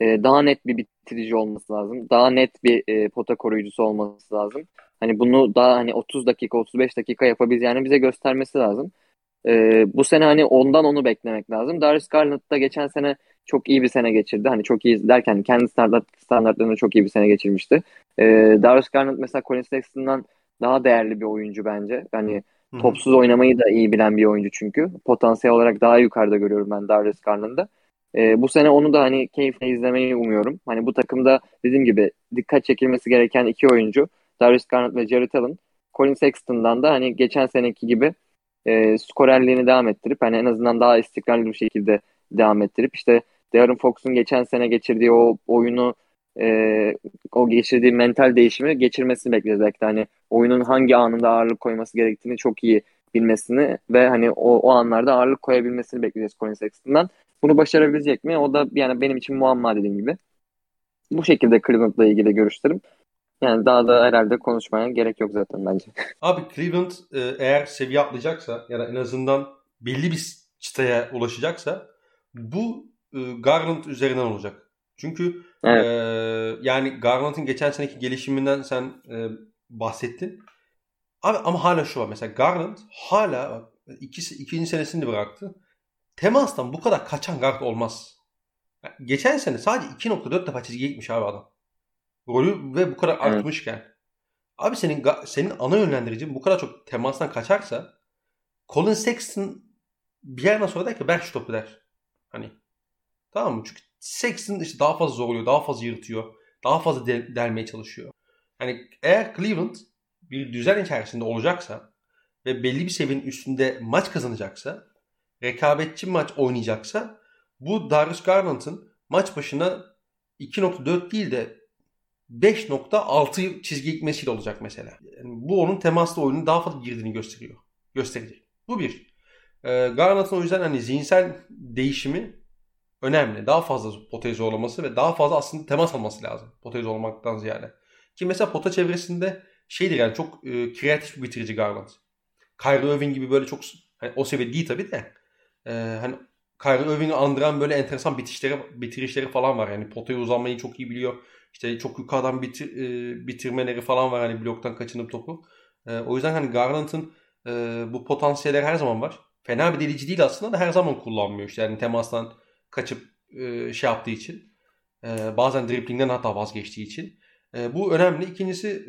daha net bir bitirici olması lazım. Daha net bir pota koruyucusu olması lazım. Hani bunu daha hani 30 dakika, 35 dakika yapabileceğini bize göstermesi lazım. Bu sene hani ondan onu beklemek lazım. Darius Garland da geçen sene çok iyi bir sene geçirdi. Hani çok iyi derken kendi standartlarında çok iyi bir sene geçirmişti. Darius Garland mesela Colin Sexton'dan daha değerli bir oyuncu bence. Yani topsuz oynamayı da iyi bilen bir oyuncu çünkü. Potansiyel olarak daha yukarıda görüyorum ben Darius Garland'ı. Bu sene onu da hani keyifle izlemeyi umuyorum. Hani bu takımda dediğim gibi dikkat çekilmesi gereken iki oyuncu. Darius Garland ve Jarrett Allen. Colin Sexton'dan da hani geçen seneki gibi skorerliğini devam ettirip hani en azından daha istikrarlı bir şekilde devam ettirip işte De'Aaron Fox'un geçen sene geçirdiği o oyunu o geçirdiği mental değişimi geçirmesini bekliyoruz. Belki de hani oyunun hangi anında ağırlık koyması gerektiğini çok iyi bilmesini ve hani o anlarda ağırlık koyabilmesini bekleyeceğiz Colin Sexton'dan. Bunu başarabilecek mi? O da yani benim için muamma dediğim gibi. Bu şekilde Cleveland'la ilgili görüşlerim. Yani daha da herhalde konuşmaya gerek yok zaten bence. Abi Cleveland eğer seviye atlayacaksa ya da en azından belli bir çıtaya ulaşacaksa bu Garland üzerinden olacak. Çünkü evet. Yani Garland'ın geçen seneki gelişiminden sen bahsettin. Abi ama hala şu var. Mesela Garland hala ikinci senesini de bıraktı. Temastan bu kadar kaçan guard olmaz. Yani geçen sene sadece 2.4 defa çizgiye gitmiş abi adam. Rolü ve bu kadar artmışken. Evet. Abi senin ana yönlendiricin bu kadar çok temastan kaçarsa Colin Sexton bir yerden sonra der ki ver şu topu der. Hani tamam mı? Çünkü Sexton işte daha fazla zorluyor, daha fazla yırtıyor, daha fazla delmeye çalışıyor. Hani eğer Cleveland bir düzen içerisinde olacaksa ve belli bir seviyenin üstünde maç kazanacaksa, rekabetçi maç oynayacaksa bu Darius Garland'ın maç başına 2.4 değil de 5.6 çizgi gitmesiyle olacak mesela. Yani bu onun temaslı oyunun daha fazla girdiğini gösterecek. Bu bir. Garland'ın o yüzden hani zihinsel değişimi önemli. Daha fazla potayı zorlaması ve daha fazla aslında temas alması lazım. Potayı zorlamaktan ziyade. Ki mesela pota çevresinde şeydir yani çok kreatif bir bitirici Garland. Kyrie Irving gibi böyle çok hani o seviye değil tabii de hani Kyrie Irving'i andıran böyle enteresan bitirişleri falan var. Yani potaya uzanmayı çok iyi biliyor. İşte çok yukarıdan bitirmeleri falan var hani bloktan kaçınıp topu. O yüzden hani Garland'ın bu potansiyelleri her zaman var. Fena bir delici değil aslında da her zaman kullanmıyor işte yani temastan kaçıp şey yaptığı için. Bazen driplingden hatta vazgeçtiği için. Bu önemli. İkincisi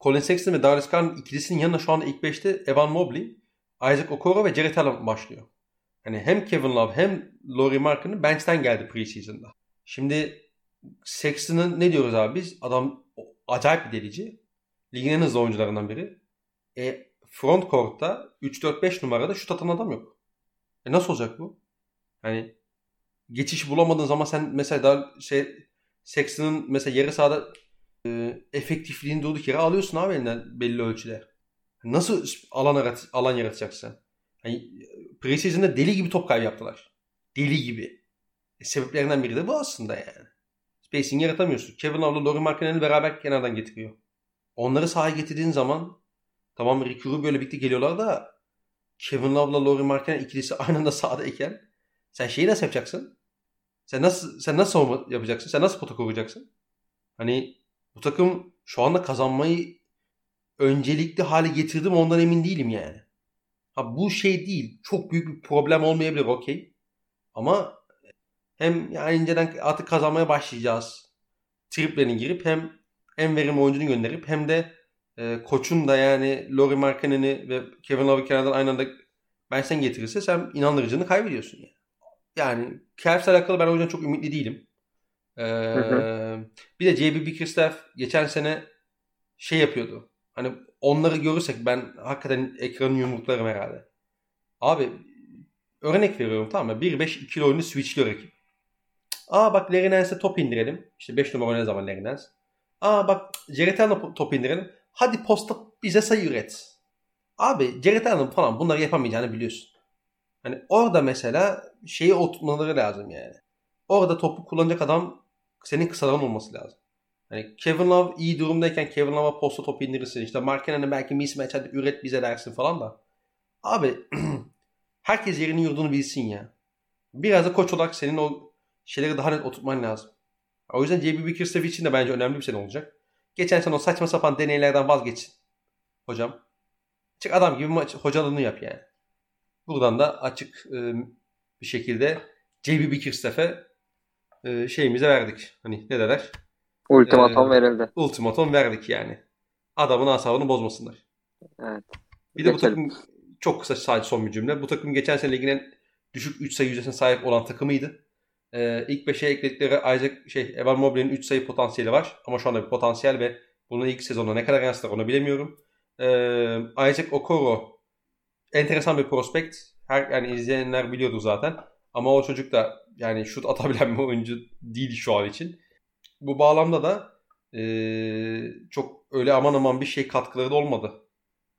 Colin Sexton ve Darius Garland ikilisinin yanına şu anda ilk 5'te Evan Mobley, Isaac Okoro ve Jarrett Allen başlıyor. Hani hem Kevin Love hem Lauri Markkanen bench'ten geldi preseason'da. Şimdi Sexton'ın ne diyoruz abi biz? Adam acayip bir delici. Ligin en hızlı oyuncularından biri. Front court'ta 3-4-5 numarada şut atan adam yok. Nasıl olacak bu? Hani geçiş bulamadığın zaman sen mesela daha Sexton'ın mesela yarı sahada efektifliğini durduk yere alıyorsun abi elinden belli ölçüde. Nasıl alan yaratacaksın? Hani preseason'da deli gibi top kaybı yaptılar. Deli gibi. Sebeplerinden biri de bu aslında yani. Spacing yaratamıyorsun. Kevin Love'la Lauri Markkanen'i beraber kenardan getiriyor. Onları sahaya getirdiğin zaman tamam Ricky Rubio ile birlikte geliyorlar da Kevin Love'la Lauri Markkanen ikilisi aynı anda sahadayken sen şeyi nasıl yapacaksın? Sen nasıl savunma yapacaksın? Sen nasıl pota koruyacaksın? Hani bu takım şu anda kazanmayı öncelikli hale getirdim ondan emin değilim yani. Ha bu şey değil. Çok büyük bir problem olmayabilir okey. Ama hem yani inceden artık kazanmaya başlayacağız. Triplerini girip hem en verimli oyuncunu gönderip hem de koçun da yani Lauri Markkanen'i ve Kevin Love'ı kenardan aynı anda bench'ten getirirse sen inandırıcılığını kaybediyorsun yani. Yani Cavs'le alakalı ben o yüzden çok ümitli değilim. Bir de JB Bickerstaff geçen sene şey yapıyordu. Hani onları görürsek ben hakikaten ekranı yumruklarım herhalde. Abi örnek veriyorum tamam mı? 1-5-2 oyunu switchliyor rakip. Aa bak Larry Nance'e top indirelim. İşte 5 numara ne zaman Larry Nance. Aa bak Jarrett Allen'a top indirelim. Hadi posta bize sayı üret. Abi Jarrett Allen falan bunları yapamayacağını biliyorsun. Hani orada mesela şeyi oturtmaları lazım yani. Orada topu kullanacak adam senin kısadan olması lazım. Hani Kevin Love iyi durumdayken Kevin Love'a posta topu indirirsin. İşte Markkanen'e belki mismatch hadi üret bize dersin falan da. Abi herkes yerini yurdunu bilsin ya. Biraz da koç olarak senin o şeyleri daha net oturtman lazım. O yüzden JB Bickerstaff için de bence önemli bir sene olacak. Geçen sene o saçma sapan deneylerden vazgeçin. Hocam. Çık adam gibi maç hocalığını yap yani. Buradan da açık bir şekilde J.B. Bickerstaff'e şeyimize verdik. Hani ne derler? Ultimatom verildi. Ultimatom verdik yani. Adamın asabını bozmasınlar. Evet. Bir de geçelim. Bu takım çok kısa sadece son bir cümle. Bu takım geçen sene ligin en düşük 3 sayı yüzdesine sahip olan takımıydı. İlk 5'e ekledikleri Evan Mobley'nin 3 sayı potansiyeli var. Ama şu anda bir potansiyel ve bunun ilk sezonda ne kadar yansıtlar onu bilemiyorum. Isaac Okoro enteresan bir prospekt. Yani izleyenler biliyordu zaten. Ama o çocuk da yani şut atabilen bir oyuncu değil şu an için. Bu bağlamda da çok öyle aman aman bir şey katkıları da olmadı.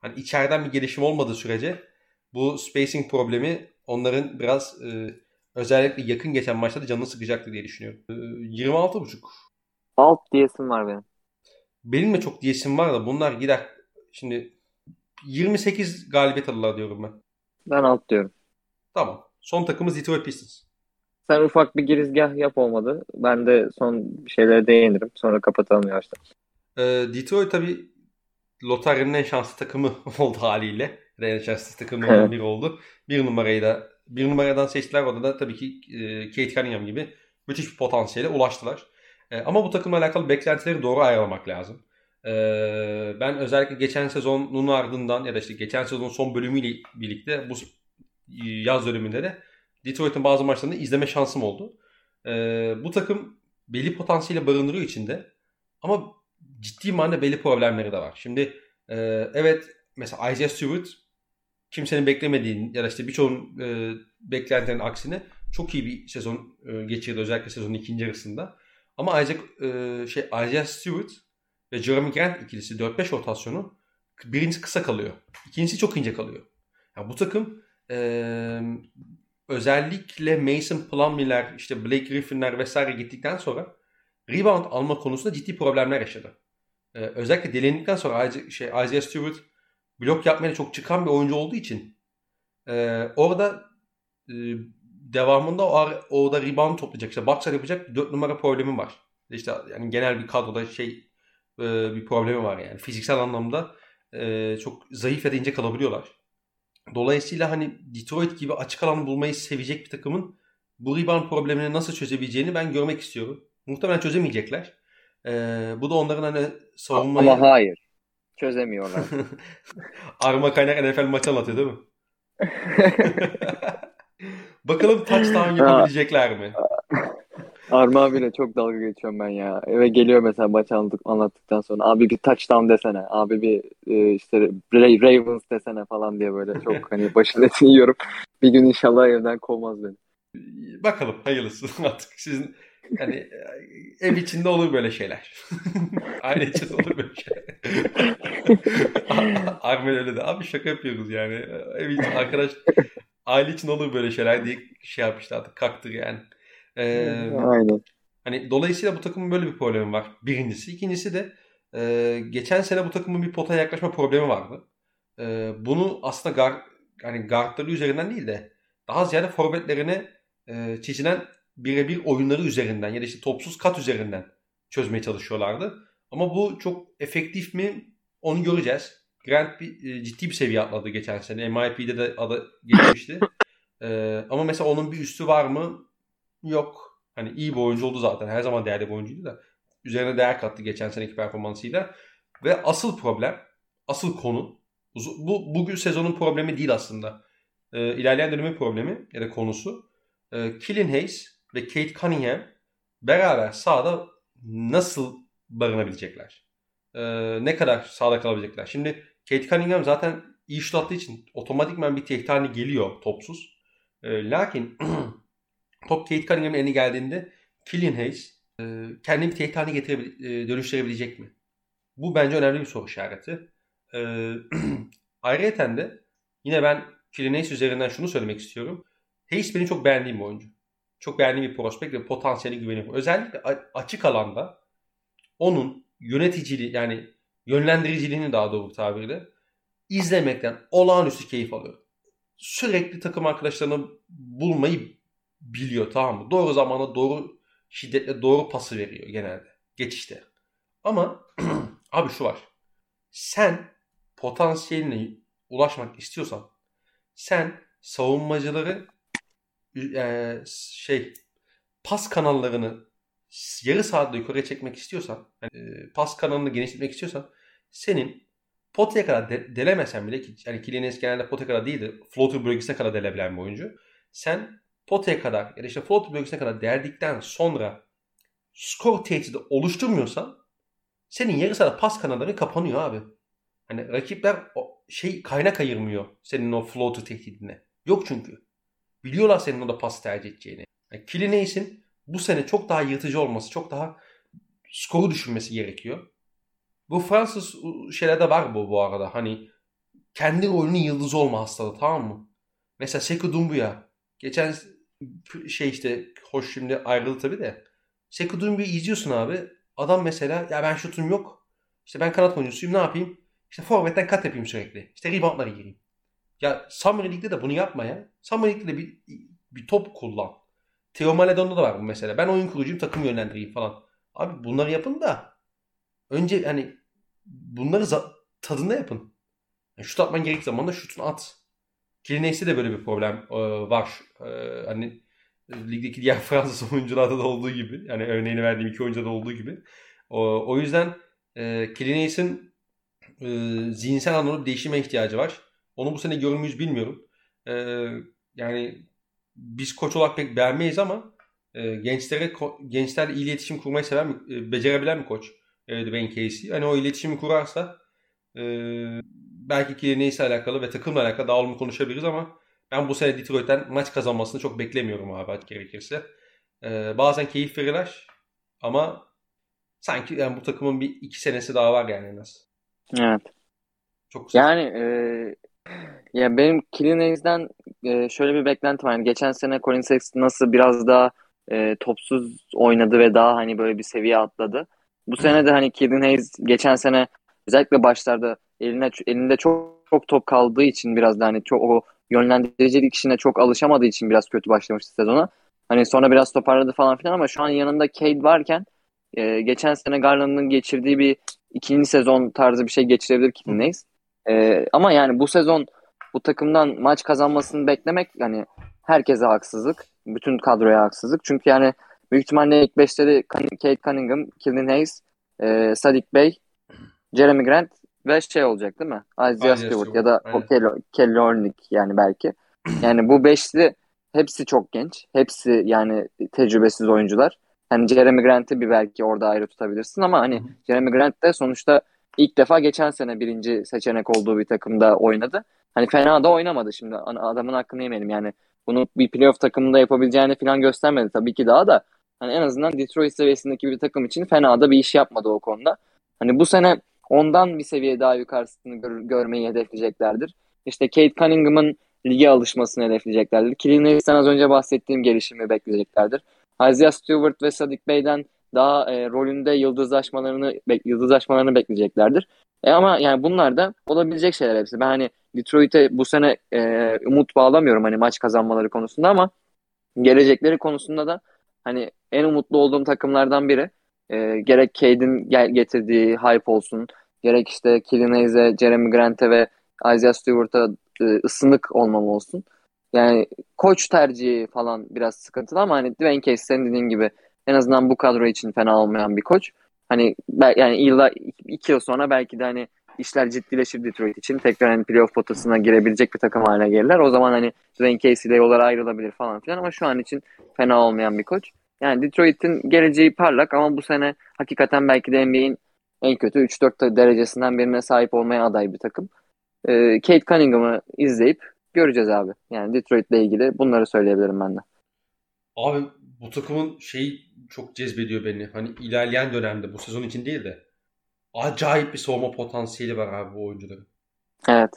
Hani içeriden bir gelişim olmadığı sürece bu spacing problemi onların biraz özellikle yakın geçen maçlarda canını sıkacaktı diye düşünüyorum. 26.5. Alt diyesim var benim. Benim de çok diyesim var da bunlar gider. Şimdi 28 galibiyet alırlar diyorum ben. Ben alt diyorum. Tamam. Son takımımız Detroit Pistons. Sen ufak bir girizgah yap olmadı. Ben de son şeylere değinirim. Sonra kapatalım yavaştan. Detroit tabii Lotaryanın en şanslı takımı oldu haliyle. En şanslı takımlarından biri oldu. Bir numaradan seçtiler. Orada da tabii ki Cade Cunningham gibi müthiş bir potansiyele ulaştılar. Ama bu takımla alakalı beklentileri doğru ayarlamak lazım. Ben özellikle geçen sezonun ardından ya da işte geçen sezonun son bölümüyle birlikte bu yaz döneminde de Detroit'in bazı maçlarını izleme şansım oldu. Bu takım belli potansiyeli barındırıyor içinde. Ama ciddi manada belli problemleri de var. Şimdi evet mesela Isaiah Stewart kimsenin beklemediği ya da işte birçoğun beklentilerin aksine çok iyi bir sezon geçirdi. Özellikle sezonun ikinci yarısında. Ama Isaiah Stewart ve Jeremy Grant ikilisi 4-5 rotasyonu birincisi kısa kalıyor. İkincisi çok ince kalıyor. Yani bu takım özellikle Mason Plumlee'ler, işte Blake Griffin'ler vesaire gittikten sonra rebound alma konusunda ciddi problemler yaşadı. Özellikle delendikten sonra Isaiah Stewart blok yapmaya çok çıkan bir oyuncu olduğu için orada devamında orada rebound toplayacak, işte box out yapacak 4 numara problemi var. İşte yani genel bir kadroda bir problemi var yani. Fiziksel anlamda çok zayıf ya da ince kalabiliyorlar. Dolayısıyla hani Detroit gibi açık alan bulmayı sevecek bir takımın bu rebound problemini nasıl çözebileceğini ben görmek istiyorum. Muhtemelen çözemeyecekler. Bu da onların hani savunmayı... Ama hayır. Çözemiyorlar. Arma Kaynar NFL maçı anlatıyor değil mi? Bakalım touchdown yapabilecekler mi? Arma abiyle çok dalga geçiyorum ben ya. Eve geliyor mesela maçı anlattıktan sonra. Abi bir touchdown desene. Abi bir işte Ravens desene falan diye böyle çok hani başını yiyorum. Bir gün inşallah evden kovmaz beni. Bakalım hayırlısı artık sizin... Yani ev içinde olur böyle şeyler. Aile içinde olur böyle şeyler. Armen öyle de. Abi şaka yapıyoruz yani. Ev için arkadaş aile içinde olur böyle şeyler diye şey yapmıştı artık. Kalktı yani. Aynen. Hani dolayısıyla bu takımın böyle bir problemi var. Birincisi. İkincisi de geçen sene bu takımın bir potaya yaklaşma problemi vardı. Bunu aslında guardları üzerinden değil de daha ziyade forvetlerine çizilen birebir oyunları üzerinden ya da işte topsuz kat üzerinden çözmeye çalışıyorlardı. Ama bu çok efektif mi onu göreceğiz. Grant ciddi bir seviye atladı geçen sene. MIP'de de adı geçmişti. Ama mesela onun bir üstü var mı? Yok. Hani iyi bir oyuncu oldu zaten. Her zaman değerli bir oyuncuydu da. Üzerine değer kattı geçen seneki performansıyla. Ve asıl problem, asıl konu bu bugün sezonun problemi değil aslında. İlerleyen dönemin problemi ya da konusu. Killian Hayes ve Cade Cunningham beraber sahada nasıl barınabilecekler? Ne kadar sahada kalabilecekler? Şimdi Cade Cunningham zaten iyi şut attığı için otomatikman bir tehdit haline geliyor topsuz. Lakin top Cade Cunningham'ın eline geldiğinde Killian Hayes kendini bir tehdit haline dönüştürebilecek mi? Bu bence önemli bir soru işareti. Ayrıyeten de yine ben Killian Hayes üzerinden şunu söylemek istiyorum. Hayes benim çok beğendiğim bir oyuncu. Çok beğendiğim bir prospekt ve potansiyeli güveniyorum. Özellikle açık alanda onun yöneticiliği yani yönlendiriciliğini daha doğru tabirle izlemekten olağanüstü keyif alıyor. Sürekli takım arkadaşlarını bulmayı biliyor, tamam mı? Doğru zamanda doğru şiddetle doğru pası veriyor genelde. Geçişte. Ama abi şu var. Sen potansiyeline ulaşmak istiyorsan sen savunmacıları pas kanallarını yarı saatte yukarı çekmek istiyorsan, pas kanalını genişletmek istiyorsan senin potaya kadar delemesen bile ki yani Killian Hayes genelde potaya kadar değil de floater bölgesine kadar delebilen bir oyuncu. Sen potaya kadar ya da işte floater bölgesine kadar deldikten sonra skor tehdidi oluşturmuyorsan senin yarı sahada pas kanalları kapanıyor abi. Hani rakipler kaynak ayırmıyor senin o floater tehdidine. Yok çünkü. Biliyorlar senin orada pas tercih edeceğini. Yani Killian Hayes'in bu sene çok daha yırtıcı olması, çok daha skoru düşünmesi gerekiyor. Bu Fransız şeylerde var bu arada. Hani kendi rolünün yıldızı olma hastalığı, tamam mı? Mesela Sekou Doumbouya. Geçen hoş şimdi ayrıldı tabii de. Sekou Doumbouya izliyorsun abi. Adam mesela ya ben şutum yok. İşte ben kanat oyuncusuyum, ne yapayım? İşte forvetten kat yapayım sürekli. İşte reboundlara gireyim. Ya Summer League'de de bunu yapma ya. Summer League'de bir top kullan. Theo Maledon'da da var bu mesela. Ben oyun kurucuyum, takım yönlendireyim falan. Abi bunları yapın da önce hani bunları tadında yapın. Yani şut atman gerek zamanında şutunu at. Killian Hayes'te de böyle bir problem var. Hani ligdeki diğer Fransız oyuncularda da olduğu gibi. Yani örneğini verdiğim iki oyuncuda da olduğu gibi. O yüzden Killian Hayes'in zihinsel anlamda değişime ihtiyacı var. Onu bu sene görür müyüz bilmiyorum. Yani biz koç olarak pek beğenmeyiz ama gençlerle iyi iletişim kurmayı seven, becerebilen bir koç. Dwayne Casey. Hani o iletişimi kurarsa belki ki neyse alakalı ve takımla alakalı daha olumlu konuşabiliriz ama ben bu sene Detroit'ten maç kazanmasını çok beklemiyorum abi gerekirse. Bazen keyif verirler ama sanki yani bu takımın bir 2 senesi daha var yani en az. Evet. Çok güzel. Yani ya benim Killian Hayes'den şöyle bir beklentim var. Yani geçen sene Colin Sexton nasıl biraz daha topsuz oynadı ve daha hani böyle bir seviye atladı. Bu sene de hani Killian Hayes geçen sene özellikle başlarda elinde çok top kaldığı için biraz da hani çok o yönlendiricilik işine çok alışamadığı için biraz kötü başlamıştı sezona. Hani sonra biraz toparladı falan filan ama şu an yanında Cade varken geçen sene Garland'ın geçirdiği bir ikinci sezon tarzı bir şey geçirebilir Killian Hayes. Ama yani bu sezon bu takımdan maç kazanmasını beklemek yani herkese haksızlık. Bütün kadroya haksızlık. Çünkü yani büyük ihtimalle ilk 5'te de Cade Cunningham, Killian Hayes, Sadik Bey, Jeremy Grant ve olacak değil mi? Isaiah Stewart ya da Kelly Olynyk yani belki. Yani bu beşli hepsi çok genç. Hepsi yani tecrübesiz oyuncular. Hani Jeremy Grant'i bir belki orada ayrı tutabilirsin ama hani Jeremy Grant de sonuçta ilk defa geçen sene birinci seçenek olduğu bir takımda oynadı. Hani fena da oynamadı şimdi. Adamın hakkını yemeyelim yani. Bunu bir playoff takımında yapabileceğini falan göstermedi tabii ki daha da. Hani en azından Detroit seviyesindeki bir takım için fena da bir iş yapmadı o konuda. Hani bu sene ondan bir seviye daha yukarısını görmeyi hedefleyeceklerdir. İşte Cade Cunningham'ın lige alışmasını hedefleyeceklerdir. Killian Hayes'ten az önce bahsettiğim gelişimi bekleyeceklerdir. Isaiah Stewart ve Sadik Bey'den daha rolünde yıldızlaşmalarını bekleyeceklerdir. Ama yani bunlar da olabilecek şeyler hepsi. Ben hani Detroit'e bu sene umut bağlamıyorum hani maç kazanmaları konusunda ama gelecekleri konusunda da hani en umutlu olduğum takımlardan biri. Gerek Cade'in getirdiği hype olsun, gerek işte Killian Hayes'e, Jeremy Grant'e ve Isaiah Stewart'a ısınık olmam olsun. Yani koç tercihi falan biraz sıkıntılı ama hani Dwayne Case senin dediğin gibi en azından bu kadro için fena olmayan bir koç. Hani yani illa 2 yıl sonra belki de hani işler ciddileşir Detroit için. Tekrar hani playoff potasına girebilecek bir takım haline gelirler. O zaman hani Dwayne Casey ile yollar ayrılabilir falan filan ama şu an için fena olmayan bir koç. Yani Detroit'in geleceği parlak ama bu sene hakikaten belki de NBA'in en kötü 3-4 derecesinden birine sahip olmaya aday bir takım. Cade Cunningham'ı izleyip göreceğiz abi. Yani Detroit'le ilgili bunları söyleyebilirim ben de. Abi bu takımın çok cezbediyor beni. Hani ilerleyen dönemde bu sezon için değil de acayip bir savunma potansiyeli var abi bu oyuncuların. Evet.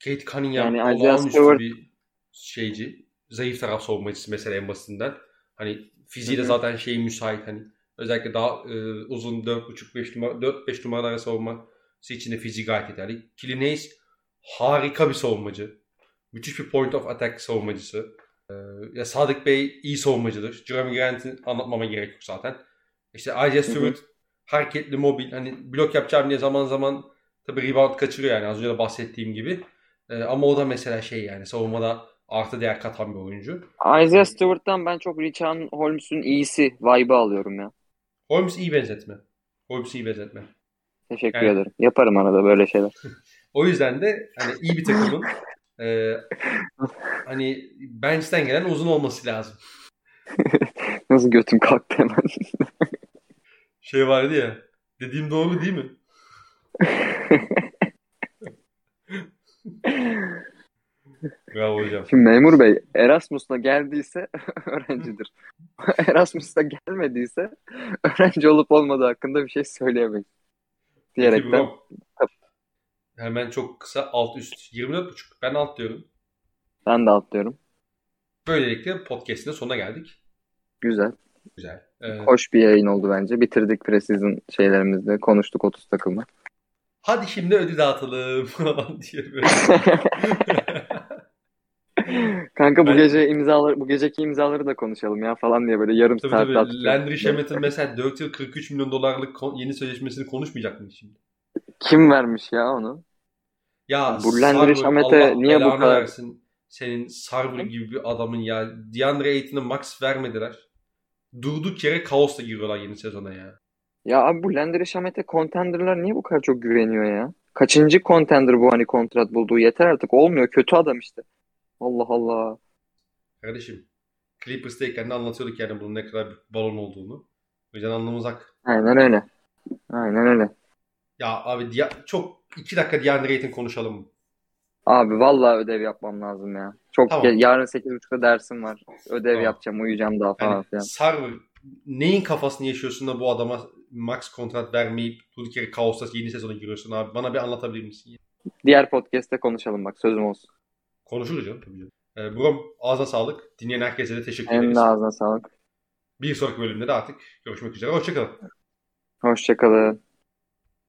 Cade Cunningham yani olağanüstü bir zayıf taraf savunmacısı mesela en basitinden. Hani fiziği de zaten müsait hani özellikle daha uzun 4-5 numaralara savunması için de fiziği gayet yeterli. Killian Hayes harika bir savunmacı. Müthiş bir point of attack savunmacısı. Ya Sadık Bey iyi savunmacıdır. Jeremy Grant'in anlatmama gerek yok zaten. İşte Isaiah Stewart hareketli, mobil. Hani blok yapacağım diye zaman zaman tabii rebound kaçırıyor yani az önce de bahsettiğim gibi. Ama o da mesela savunmada artı değer katan bir oyuncu. Isaiah Stewart'tan ben çok Rican Holmes'un iyisi vibe'ı alıyorum ya. Holmes iyi benzetme. Teşekkür ederim. Yaparım arada böyle şeyler. O yüzden de hani iyi bir takımın hani bench'ten gelen uzun olması lazım. Nasıl götüm kalktı hemen. Şey vardı ya. Dediğim doğru değil mi? Bravo hocam. Şimdi Memur Bey Erasmus'la geldiyse öğrencidir. Erasmus'la gelmediyse öğrenci olup olmadığı hakkında bir şey söyleyemeyiz. Diyerekten. Hemen çok kısa alt üst 24.5. Ben alt diyorum. Ben de alt diyorum. Böylelikle podcast'in sonuna geldik. Güzel. Hoş bir yayın oldu bence. Bitirdik pre-season şeylerimizde. Konuştuk 30 takımla. Hadi şimdi ödül dağıtalım falan diye böyle. Kanka bu geceki imzaları da konuşalım ya falan diye böyle yarım saat attık. Landry Shamet'in mesela 4 yıl $43 milyon yeni sözleşmesini konuşmayacak mı şimdi? Kim vermiş ya onu? Ya bu Landry Shamet'e niye bu kadar versin? Senin Sarver gibi bir adamın ya. DeAndre Ayton'a max vermediler. Durduk yere kaosla giriyorlar yeni sezona ya. Ya abi bu Landry Shamet'e contender'lar niye bu kadar çok güveniyor ya? Kaçıncı contender bu hani kontrat bulduğu? Yeter artık, olmuyor. Kötü adam işte. Allah Allah. Kardeşim Clippers'teyken de anlatıyorduk yani bunun ne kadar balon olduğunu. O yüzden anlamı uzak. Aynen öyle. Ya abi çok 2 dakika DeAndre Ayton konuşalım mı? Abi vallahi ödev yapmam lazım ya. Çok tamam. Yarın 8.30'da dersim var. Ödev yapacağım, uyuyacağım daha falan filan. Sarver, neyin kafasını yaşıyorsun da bu adama max kontrat vermeyip durduk yere kaosla yeni sezona giriyorsun abi? Bana bir anlatabilir misin? Diğer podcast'te konuşalım bak, sözüm olsun. Konuşuruz canım tabii. Buram ağzına sağlık. Dinleyen herkese de teşekkür ederiz. Benim de ağzına sağlık. Bir sonraki bölümde de artık görüşmek üzere. Hoşçakalın.